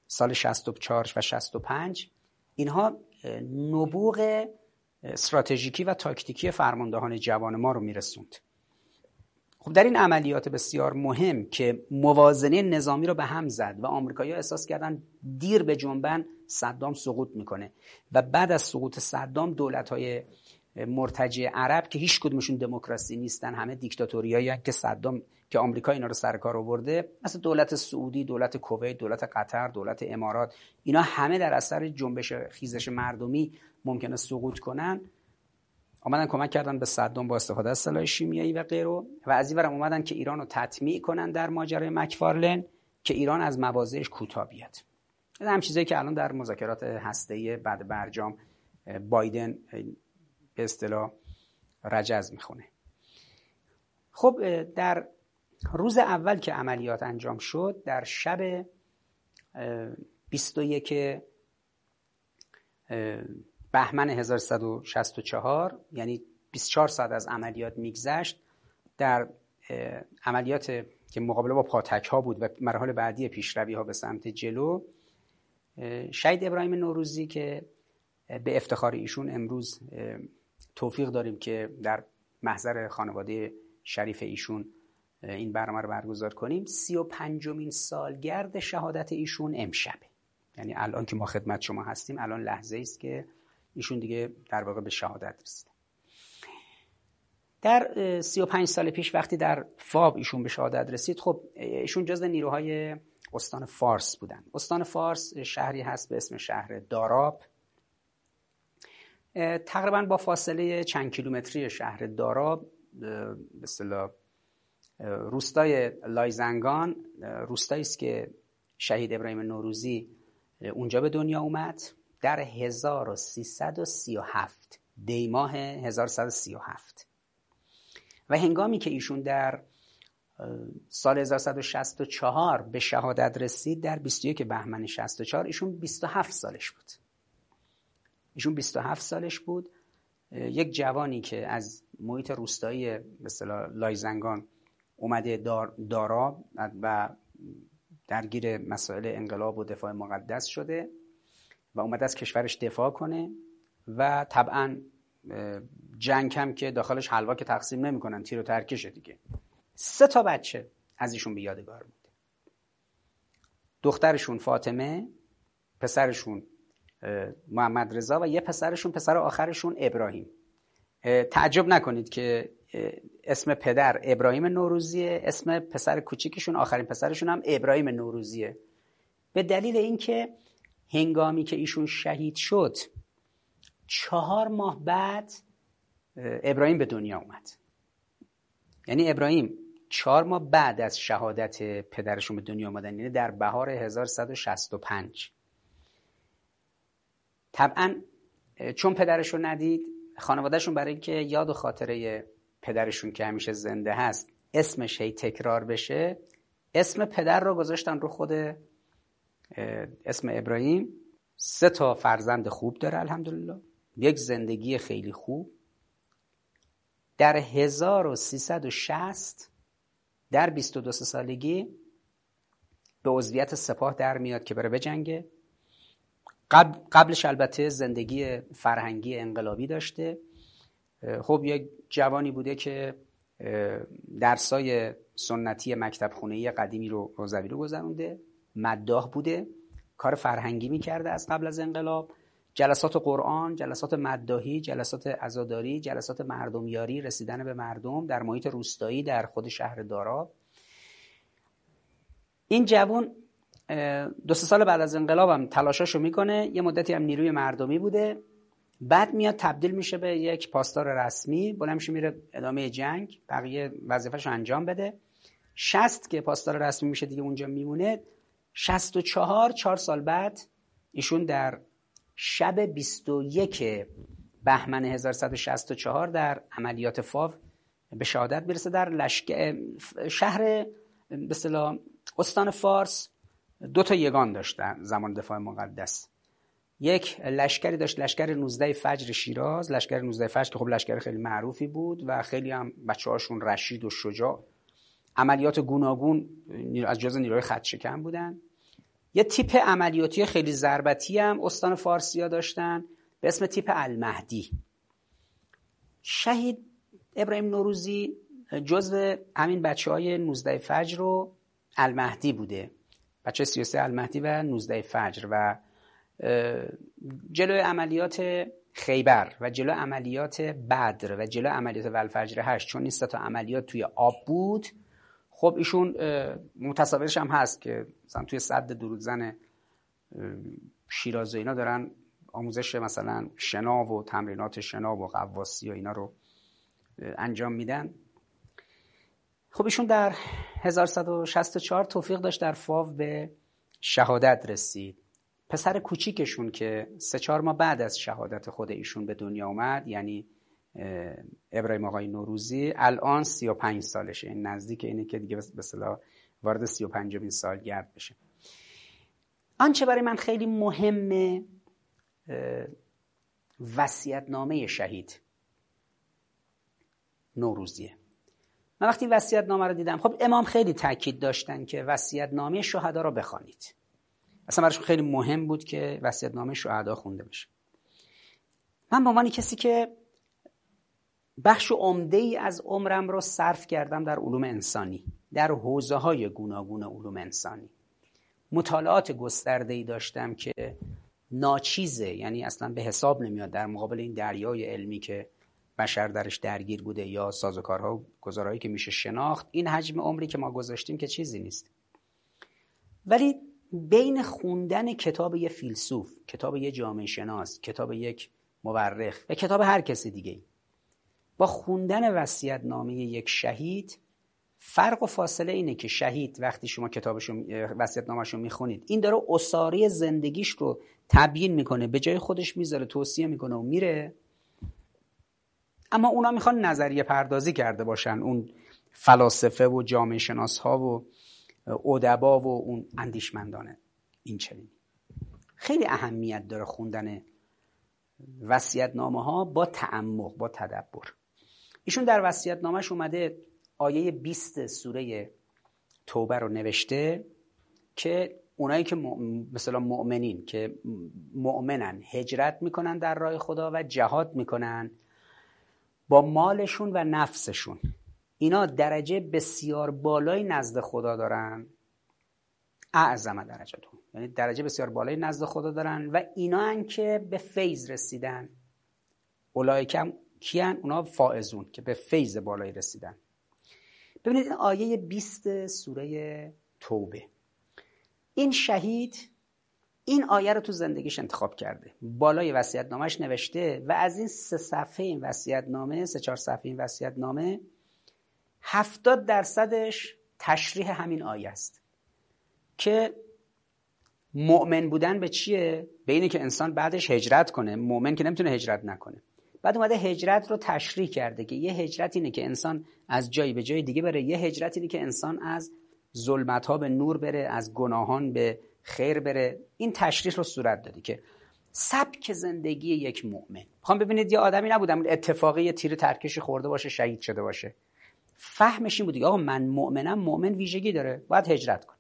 سال شصت و چهار و شصت و پنج اینها نبوغ استراتژیکی و تاکتیکی فرماندهان جوان ما رو میرسوند. خب در این عملیات بسیار مهم که موازنه نظامی رو به هم زد و آمریکایی‌ها احساس کردن دیر به جنبن، صدام سقوط میکنه و بعد از سقوط صدام دولت‌های مرتجع عرب که هیچ کدومشون دموکراسی نیستن، همه دیکتاتوریایی که صدام که آمریکا اینا رو سر کار آورده، مثل دولت سعودی، دولت کویت، دولت قطر، دولت امارات، اینا همه در اثر جنبش خیزش مردمی ممکنه سقوط کنن. اومدن کمک کردن به صدام با استفاده از سلاح شیمیایی و غیره و از این ورم اومدن که ایران رو تطمیع کنن در ماجرای مکفارلین که ایران از مواضعش کوتاه بیاد. این هم چیزایی که الان در مذاکرات هسته‌ای بعد برجام بایدن به اصطلاح رجز میخونه. خب در روز اول که عملیات انجام شد، در شب بیست و یک بهمن هزار و صد و شصت و چهار، یعنی بیست و چهار ساعت از عملیات میگذشت، در عملیات که مقابله با پاتک ها بود و مرحله بعدی پیشروی ها به سمت جلو، شهید ابراهیم نوروزی که به افتخار ایشون امروز توفیق داریم که در محضر خانواده شریف ایشون این برنامه رو برگزار کنیم، سی و پنجمین سالگرد شهادت ایشون امشبه. یعنی الان که ما خدمت شما هستیم، الان لحظه است که ایشون دیگه در واقع به شهادت رسید. در سی و پنج سال پیش وقتی در فاو ایشون به شهادت رسید، خب ایشون جزو نیروهای استان فارس بودن. استان فارس شهری هست به اسم شهر داراب، تقریبا با فاصله چند کیلومتری شهر داراب به اصطلاح روستای لایزنگان، روستایی است که شهید ابراهیم نوروزی اونجا به دنیا اومد. در هزار و سیصد و سی و هفت، دی ماه هزار و سیصد و سی و هفت، و هنگامی که ایشون در سال هزار و صد و شصت و چهار به شهادت رسید، در بیست و یک بهمن شصت و چهار ایشون بیست و هفت سالش بود. ایشون بیست و هفت سالش بود، یک جوانی که از محیط روستایی مثلا لایزنگان اومده دار داراب و درگیر مسائل انقلاب و دفاع مقدس شده و اومده از کشورش دفاع کنه و طبعا جنگ هم که داخلش حلوا که تقسیم نمی کنن، تیر و ترکشه دیگه. سه تا بچه از ایشون به یادگار بود. دخترشون فاطمه، پسرشون محمد رضا و یه پسرشون، پسر آخرشون، ابراهیم. تعجب نکنید که اسم پدر ابراهیم نوروزیه، اسم پسر کوچیکشون، آخرین پسرشون هم ابراهیم نوروزیه، به دلیل اینکه هنگامی که ایشون شهید شد چهار ماه بعد ابراهیم به دنیا اومد. یعنی ابراهیم چهار ماه بعد از شهادت پدرشون به دنیا اومدن، یعنی در بهار هزار و صد و شصت و پنج. طبعا چون پدرشون ندید، خانوادهشون برای اینکه یاد و خاطره پدرشون که همیشه زنده هست اسمش هی تکرار بشه، اسم پدر رو گذاشتن رو خود اسم ابراهیم. سه تا فرزند خوب داره الحمدلله، یک زندگی خیلی خوب. در هزار و سیصد و شصت در بیست و دو سالگی به عضویت سپاه در میاد که بره بجنگه. قبل قبلش البته زندگی فرهنگی انقلابی داشته. خب یک جوانی بوده که درسای سنتی مکتب خونه‌ای قدیمی رو روزوی رو گذرونده، مداح بوده، کار فرهنگی می‌کرده از قبل از انقلاب، جلسات قرآن، جلسات مداحی، جلسات عزاداری، جلسات مردمیاری، رسیدن به مردم در محیط روستایی در خود شهر داراب. این جوان دو سه سال بعد از انقلاب هم تلاشاشو میکنه، یه مدتی هم نیروی مردمی بوده، بعد میاد تبدیل میشه به یک پاسدار رسمی، بلند میشه میره ادامه جنگ، بقیه وظیفه‌شو انجام بده. شصت که پاسدار رسمی میشه دیگه اونجا میمونه. شصت و چهار، چهار سال بعد ایشون در شب بیست و یک بهمن هزار و صد و شصت و چهار در عملیات فاو به شهادت میرسه در لشکر شهر به اصطلاح استان فارس. دو تا یگان داشتن زمان دفاع مقدس. یک لشکری داشت، لشکر نوزده فجر شیراز، لشکر نوزده فجر که خب لشکر خیلی معروفی بود و خیلی هم بچه‌هاشون رشید و شجاع، عملیات گوناگون از جزء نیروی خط شکن بودن. یه تیپ عملیاتی خیلی ضربتی هم استان فارسیا داشتن به اسم تیپ المهدی. شهید ابراهیم نوروزی جزء همین بچه‌های نوزده فجر رو المهدی بوده، بچه سیاسی المهدی و نوزده فجر. و جلوی عملیات خیبر و جلوی عملیات بدر و جلوی عملیات والفجر هشت، چون این سه تا عملیات توی آب بود، خب ایشون متصورش هم هست که مثلا توی سد درودزن شیراز و اینا دارن آموزش مثلا شنا و تمرینات شنا و غواصی و اینا رو انجام میدن. خب ایشون در هزار و صد و شصت و چهار توفیق داشت در فاو به شهادت رسید. پسر کوچیکشون که سه چهار ماه بعد از شهادت خود ایشون به دنیا اومد، یعنی ابراهیم آقای نوروزی، الان سی و پنج سالشه، این نزدیک اینه که دیگه به اصطلاح وارد سی و پنجمین سالگرد بشه. آنچه برای من خیلی مهمه وصیت‌نامه شهید نوروزیه. من وقتی وصیت‌نامه رو دیدم، خب امام خیلی تاکید داشتن که وصیت‌نامه شهدا رو بخوانید، اصلا براشون خیلی مهم بود که وصیت‌نامه شهدا خونده بشه. من به عنوان کسی که بخش عمده‌ای از عمرم رو صرف کردم در علوم انسانی، در حوزه‌های گوناگون علوم انسانی، مطالعات گسترده‌ای داشتم که ناچیزه، یعنی اصلا به حساب نمیاد در مقابل این دریای علمی که بشر درش درگیر بوده یا سازوکارها و گزارهایی که میشه شناخت، این حجم عمری که ما گذاشتیم که چیزی نیست. ولی بین خوندن کتاب یه فیلسوف، کتاب یه جامعه شناس، کتاب یک مورخ و کتاب هر کسی دیگه، با خوندن وصیت‌نامه یک شهید، فرق و فاصله اینه که شهید وقتی شما کتابشو وصیت‌نامه‌شو میخونید، این داره عصاره زندگیش رو تبیین میکنه، به جای خودش میذاره، توصیه میکنه و میره. اما اونا میخوان نظریه پردازی کرده باشن، اون فلاسفه و جامعه شناس ها و ادبا و اون اندیشمندانه این چنین. خیلی اهمیت داره خوندن وصیت‌نامه ها با تعمق، با تدبر. ایشون در وصیت‌نامه‌اش اومده آیه بیست سوره توبه رو نوشته که اونایی که مثلا مؤمنین که مؤمنن، هجرت میکنن در راه خدا و جهاد میکنن با مالشون و نفسشون، اینا درجه بسیار بالای نزد خدا دارن، اعظم درجتون، یعنی درجه بسیار بالای نزد خدا دارن و اینا هن که به فیض رسیدن. اولئک هم کیان؟ اونا فائزون که به فیض بالای رسیدن. ببینید این آیه بیست سوره توبه، این شهید این آیه رو تو زندگیش انتخاب کرده، بالای وصیت‌نامه‌اش نوشته و از این سه صفحه این وصیت‌نامه، سه چهار صفحه این وصیت‌نامه هفتاد درصدش تشریح همین آیه است که مؤمن بودن به چیه؟ به اینه که انسان بعدش هجرت کنه، مؤمن که نمیتونه هجرت نکنه. بعد اومده هجرت رو تشریح کرده که یه هجرت اینه که انسان از جایی به جای دیگه بره، یه هجرت اینه که انسان از ظلمت‌ها به نور بره، از گناهان به خیر بره. این تشریح رو صورت داده که سبک زندگی یک مؤمن. میخوام ببینید یه آدمی نبودم اتفاقی یه تیر ترکشی خورده باشه شهید شده باشه، فهمش این بود که آقا من مؤمنم، مؤمن ویژگی داره، باید هجرت کنه.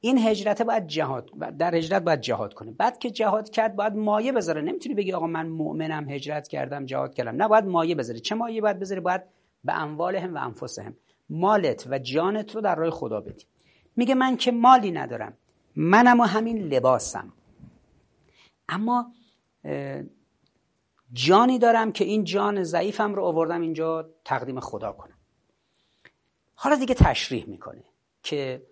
این هجرت باید جهاد، در هجرت باید جهاد کنه. بعد که جهاد کرد باید مایه بذاره، نمیتونی بگی آقا من مؤمنم هجرت کردم جهاد کردم، نه باید مایه بذاری. چه مایه باید بذاری؟ باید به اموالهم و انفسهم، مالت و جانت رو در راه خدا بدی. میگه من که مالی ندارم، منم و همین لباسم، اما جانی دارم که این جان ضعیفم رو آوردم اینجا تقدیم خدا کنم. حالا دیگه تشریح میکنه که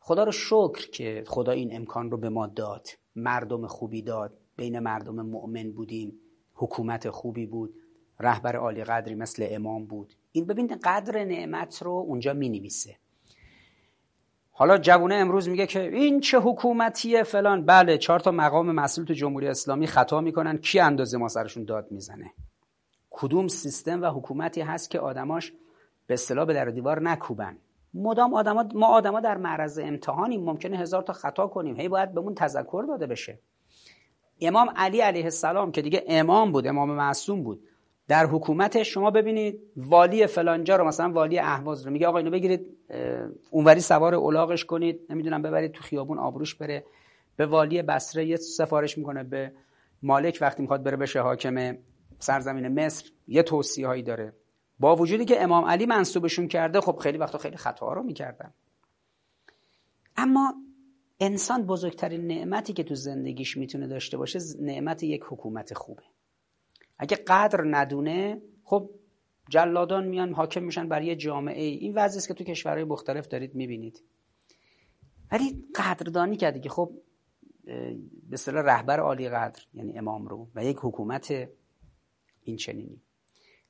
خدا رو شکر که خدا این امکان رو به ما داد، مردم خوبی داد، بین مردم مؤمن بودیم، حکومت خوبی بود، رهبر عالی قدری مثل امام بود. این ببین قدر نعمت رو اونجا مینویسه. حالا جوونه امروز میگه که این چه حکومتیه فلان، بله چهار تا مقام مسئول تو جمهوری اسلامی خطا میکنن، کی اندازه ما سرشون داد میزنه؟ کدوم سیستم و حکومتی هست که آدماش به اصطلاح به در و دیوار نکوبن؟ مدام آدما، ما آدما در معرض امتحانیم، ممکنه هزار تا خطا کنیم، هی باید بهمون تذکر داده بشه. امام علی علیه السلام که دیگه امام بود، امام معصوم بود، در حکومت شما ببینید والی فلانجا رو، مثلا والی اهواز رو، میگه آقا اینو بگیرید اونوری سوار الاغش کنید، نمیدونم ببرید تو خیابون آبروش بره. به والی بصره یه سفارش میکنه، به مالک وقتی میخواد بره بشه حاکم سرزمین مصر یه توصیه‌ای داره. با وجودی که امام علی منسوبشون کرده، خب خیلی وقتا خیلی خطاها رو میکردن. اما انسان بزرگترین نعمتی که تو زندگیش میتونه داشته باشه نعمت یک حکومت خوبه. اگه قدر ندونه، خب جلادان میان حاکم میشن برای یه جامعه. این وضعی است که تو کشورهای مختلف دارید میبینید. ولی قدردانی کرده که خب به اصطلاح رهبر عالی قدر، یعنی امام رو، و یک حکومت این چنینی.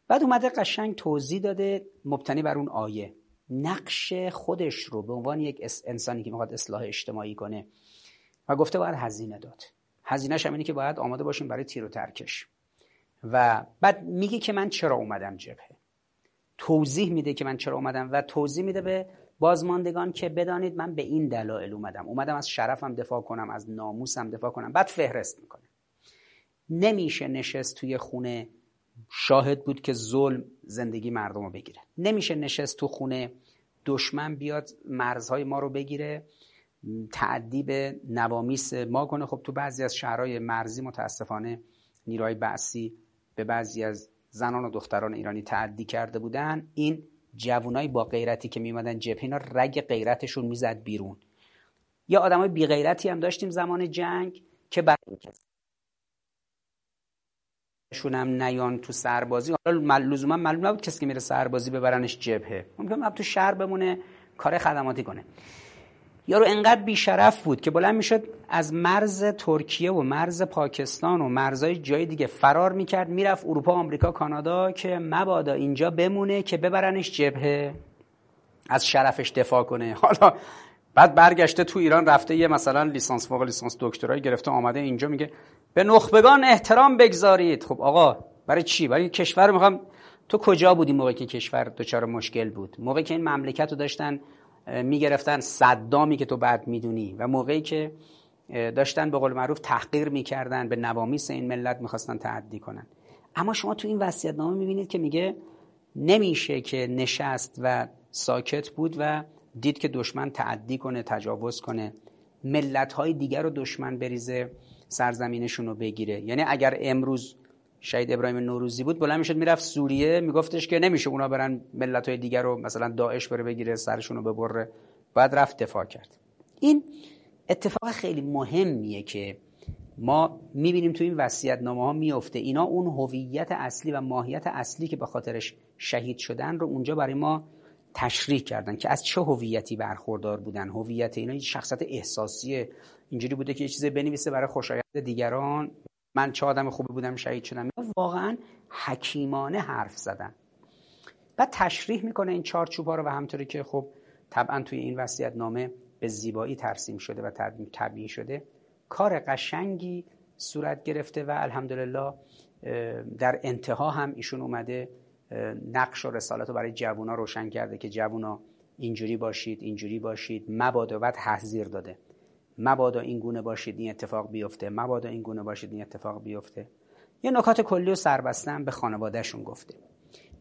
بعد اومده قشنگ توضیح داده مبتنی بر اون آیه، نقش خودش رو به عنوان یک انسانی که میخواد اصلاح اجتماعی کنه، و گفته باید هزینه داد. هزینه‌ش هم اینه که باید آماده باشیم برای تیر و ترکش. و بعد میگه که من چرا اومدم جبهه، توضیح میده که من چرا اومدم و توضیح میده به بازماندگان که بدانید من به این دلایل اومدم، اومدم از شرفم دفاع کنم، از ناموسم دفاع کنم. بعد فهرست میکنه. نمیشه نشست توی خونه شاهد بود که ظلم زندگی مردم رو بگیره، نمیشه نشست تو خونه دشمن بیاد مرزهای ما رو بگیره، تعدی به نوامیس ما کنه. خب تو بعضی از شهرهای مرزی متاسفانه نیروهای بعثی به بعضی از زنان و دختران ایرانی تعدی کرده بودن. این جوانای با غیرتی که میمدن جبهه، اینا رگ غیرتشون میزد بیرون. یا آدمای بی غیرتی هم داشتیم زمان جنگ که برای شون هم نیان تو سربازی، حالا لزوما معلوم نبود کسی که میره سربازی ببرنش جبهه، ممکنه تو شهر بمونه کار خدماتی کنه. یارو انقدر بیشرف بود که بلند میشد از مرز ترکیه و مرز پاکستان و مرزهای جای دیگه فرار میکرد، میرفت اروپا، آمریکا، کانادا که مبادا اینجا بمونه که ببرنش جبهه از شرفش دفاع کنه. حالا بعد برگشته تو ایران، رفته یه مثلا لیسانس فوق لیسانس دکترای گرفته، آمده اینجا میگه به نخبگان احترام بگذارید. خب آقا برای چی؟ برای کشور میخوام. تو کجا بودی موقعی که کشور دچار مشکل بود؟ موقعی که این مملکت رو داشتن میگرفتن صدامی که تو بعد میدونی، و موقعی که داشتن به قول معروف تحقیر میکردن، به نوامیس این ملت میخواستن تعدی کنن. اما شما تو این وصیت‌نامه میبینید که میگه نمیشه که نشست و ساکت بود و دید که دشمن تعدی کنه، تجاوز کنه، ملت‌های دیگر رو دشمن بریزه، سرزمینشون رو بگیره. یعنی اگر امروز شهید ابراهیم نوروزی بود، بلند میشد میرفت سوریه، میگفتش که نمیشه اونا برن ملت‌های دیگر رو مثلا داعش بره بگیره سرشون رو ببره، بعد رفت دفاع کرد. این اتفاق خیلی مهمیه که ما میبینیم تو این وصیت‌نامه‌ها میفته. اینا اون هویت اصلی و ماهیت اصلی که به خاطرش شهید شدن رو اونجا برای ما تشریح کردن که از چه هویتی برخوردار بودن. هویت اینا یه شخصیت احساسیه، اینجوری بوده که یه چیزی بنویسه برای خوشایند دیگران. من چه آدم خوبی بودم شهید شدم. واقعا حکیمانه حرف زدن. بعد تشریح میکنه این چارچوب‌ها رو و همونطوری که خب طبعا توی این وصیت‌نامه به زیبایی ترسیم شده و طبیعی شده، کار قشنگی صورت گرفته و الحمدلله در انتها هم ایشون اومده نقش و رسالت رو برای جوونا روشن کرده که جوونا اینجوری باشید، اینجوری باشید، مبادا. بعد تحذیر داده مبادا این گونه باشید این اتفاق بیفته، مبادا این گونه باشید این اتفاق بیفته. یه نکات کلی و سربستن به خانوادهشون گفته.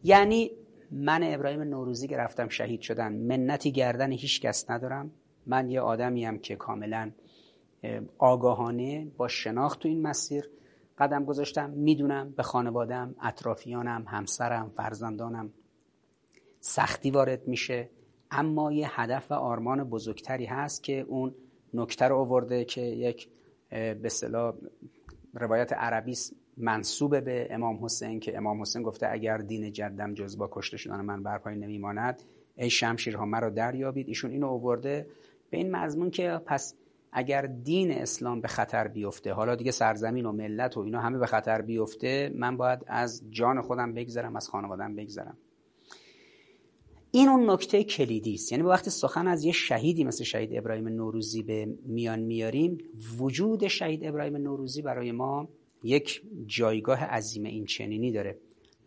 یعنی من ابراهیم نوروزی که رفتم شهید شدن منتی گردن هیچ کس ندارم. من یه آدمیم که کاملا آگاهانه با شناخت تو این مسیر قدم گذاشتم. میدونم به خانوادم، اطرافیانم، همسرم، فرزندانم سختی وارد میشه، اما یه هدف و آرمان بزرگتری هست که اون نکته رو آورده که یک به اصطلاح روایت عربی منسوبه به امام حسین که امام حسین گفته اگر دین جدم جز با کشته شدن من بر پای نمیماند ای شمشیرها مرا دریابید. ایشون اینو آورده به این مضمون که پس اگر دین اسلام به خطر بیفته، حالا دیگه سرزمین و ملت و اینا همه به خطر بیفته، من باید از جان خودم بگذرم، از خانوادم بگذرم. این اون نکته کلیدی است. یعنی وقتی سخن از یه شهیدی مثل شهید ابراهیم نوروزی به میان میاریم، وجود شهید ابراهیم نوروزی برای ما یک جایگاه عظیم این چنینی داره.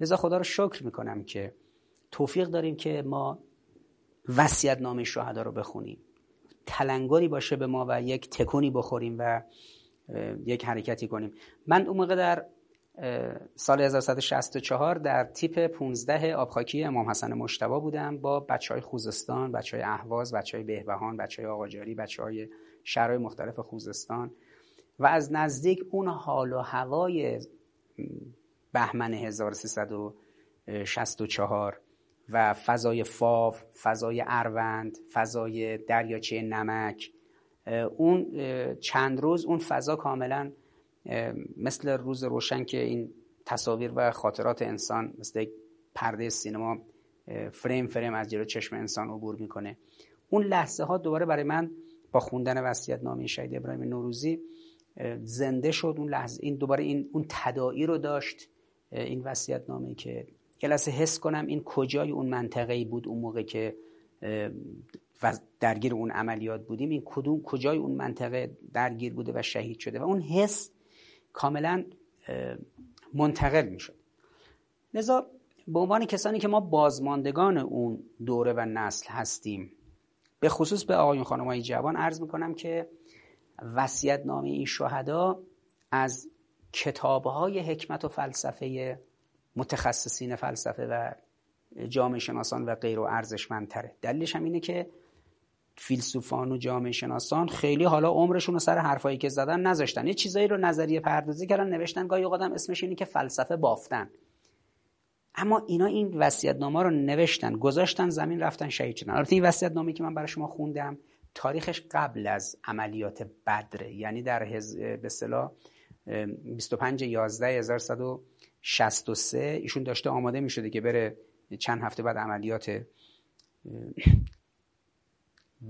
لذا خدا رو شکر میکنم که توفیق داریم که ما وصیت‌نامه شهدا رو بخونیم، تلنگری باشه به ما و یک تکونی بخوریم و یک حرکتی کنیم. من اون موقع در سال هزار و سیصد و شصت و چهار در تیپ پانزده آبخاکی امام حسن مجتبی بودم با بچهای خوزستان، بچهای اهواز، بچهای بهبهان، بچهای آقاجاری، بچهای شهرهای مختلف خوزستان و از نزدیک اون حال و هوای بهمن هزار و سیصد و شصت و چهار و فضای فاو، فضای اروند، فضای دریاچه نمک، اون چند روز اون فضا کاملا مثل روز روشن که این تصاویر و خاطرات انسان مثل پرده سینما فریم فریم از جلو چشم انسان عبور میکنه. اون لحظه ها دوباره برای من با خوندن وصیت‌نامه شهید ابراهیم نوروزی زنده شد. اون لحظه این دوباره این اون تداعی رو داشت این وصیت‌نامه که کلاس حس کنم این کجای اون منطقه‌ای بود اون موقع که درگیر اون عملیات بودیم، این کدوم کجای اون منطقه درگیر بوده و شهید شده و اون حس کاملا منتقل میشد. لذا به عنوان کسانی که ما بازماندگان اون دوره و نسل هستیم، به خصوص به آقایون خانم‌های جوان عرض میکنم که وصیت‌نامه این شهدا از کتاب‌های حکمت و فلسفه متخصصین فلسفه و جامعه شناسان و غیر و ارزشمندتره. دلیلش هم اینه که فیلسوفان و جامعه شناسان خیلی حالا عمرشون رو سر حرفایی که زدن نذاشتن، یه چیزایی رو نظریه پردازی کردن، نوشتن، گاهی اوقات هم اسمش اینه که فلسفه بافتن. اما اینا این وصیت‌نامه رو نوشتن، گذاشتن زمین، رفتن شهید شدن. البته این وصیت‌نامه‌ای که من برای شما خوندم تاریخش قبل از عملیات بدر، یعنی در هز... به اصطلاح بیست و پنج یازده هزار و صد و شصت و سه ایشون داشته آماده می شده که بره چند هفته بعد عملیات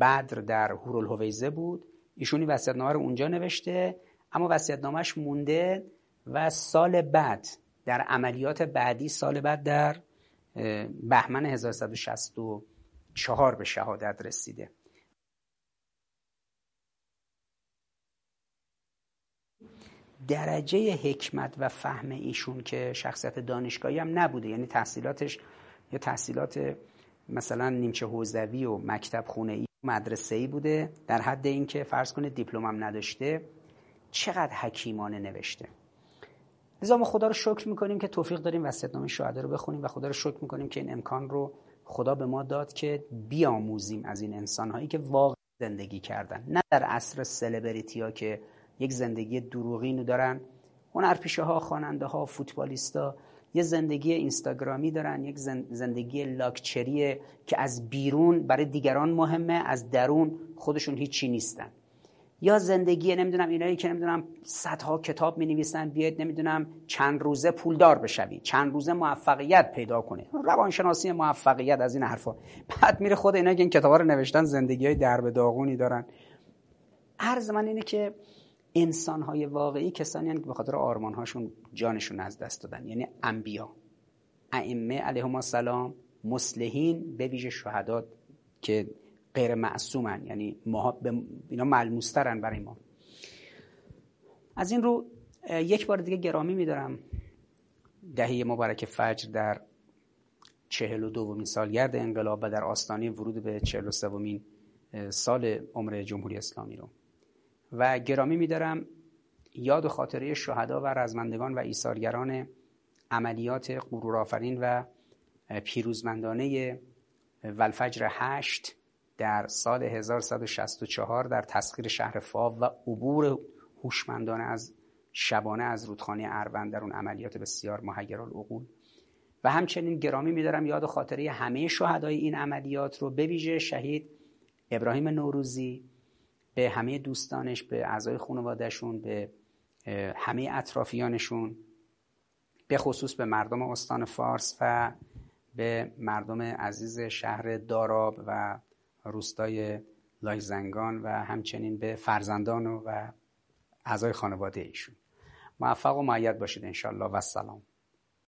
بدر در هورالحویزه بود. ایشونی وصیت‌نامه رو اونجا نوشته، اما وصیت‌نامه‌اش مونده و سال بعد در عملیات بعدی سال بعد در بهمن هزار و صد و شصت و چهار به شهادت رسیده. درجه حکمت و فهم ایشون که شخصیت دانشگاهی هم نبوده، یعنی تحصیلاتش یا تحصیلات مثلا نیمچه حوزوی و مکتب خونه‌ای مدرسه‌ای بوده، در حد این که فرض کنه دیپلم هم نداشته. چقدر حکیمانه نوشته. لذا ما خدا رو شکر می‌کنیم که توفیق داریم وصیت‌نامه شهدا رو بخونیم و خدا رو شکر می‌کنیم که این امکان رو خدا به ما داد که بیاموزیم از این انسان‌هایی که واقعا زندگی کردن، نه در عصر سلبریتی‌ها که یک زندگی دروغینو دارن هنرپیشه ها، خواننده ها، فوتبالیستا یه زندگی اینستاگرامی دارن، یک زندگی لاکچری که از بیرون برای دیگران مهمه، از درون خودشون هیچی نیستن. یا زندگی نمیدونم اینایی که نمیدونم صدها کتاب می‌نویسن بیاید نمیدونم چند روزه پولدار بشوی، چند روزه موفقیت پیدا کنه، روانشناسی موفقیت از این حرفا. بعد میره خود اینا که این کتابا رو نوشتن زندگیای درب داغونی دارن. عرض من اینه که انسان‌های واقعی کسانی هستند که به خاطر آرمان‌هاشون جانشون از دست دادن، یعنی انبیا، ائمه علیهم السلام، مصلحین، به ویژه شهدا که غیر معصومن، یعنی ما اینا ملموس‌ترن برای ما. از این رو یک بار دیگه گرامی می‌دارم دهه مبارک فجر در چهل و دومین سالگرد انقلاب و در آستانه ورود به چهل و سومین سال عمر جمهوری اسلامی رو، و گرامی می‌دارم یاد و خاطره شهدا و رزمندگان و ایثارگران عملیات غرورآفرین و پیروزمندانه والفجر هشت در سال هزار و صد و شصت و چهار در تسخیر شهر فاو و عبور هوشمندانه از شبانه از رودخانه اروند در اون عملیات بسیار محیرالعقول، و همچنین گرامی می‌دارم یاد و خاطره همه شهدای این عملیات رو، به ویژه شهید ابراهیم نوروزی، به همه دوستانش، به اعضای خانواده‌شون، به همه اطرافیانشون، به خصوص به مردم استان فارس و به مردم عزیز شهر داراب و روستای لایزنگان و همچنین به فرزندان و اعضای خانواده ایشون. موفق و مؤید باشید انشالله و سلام.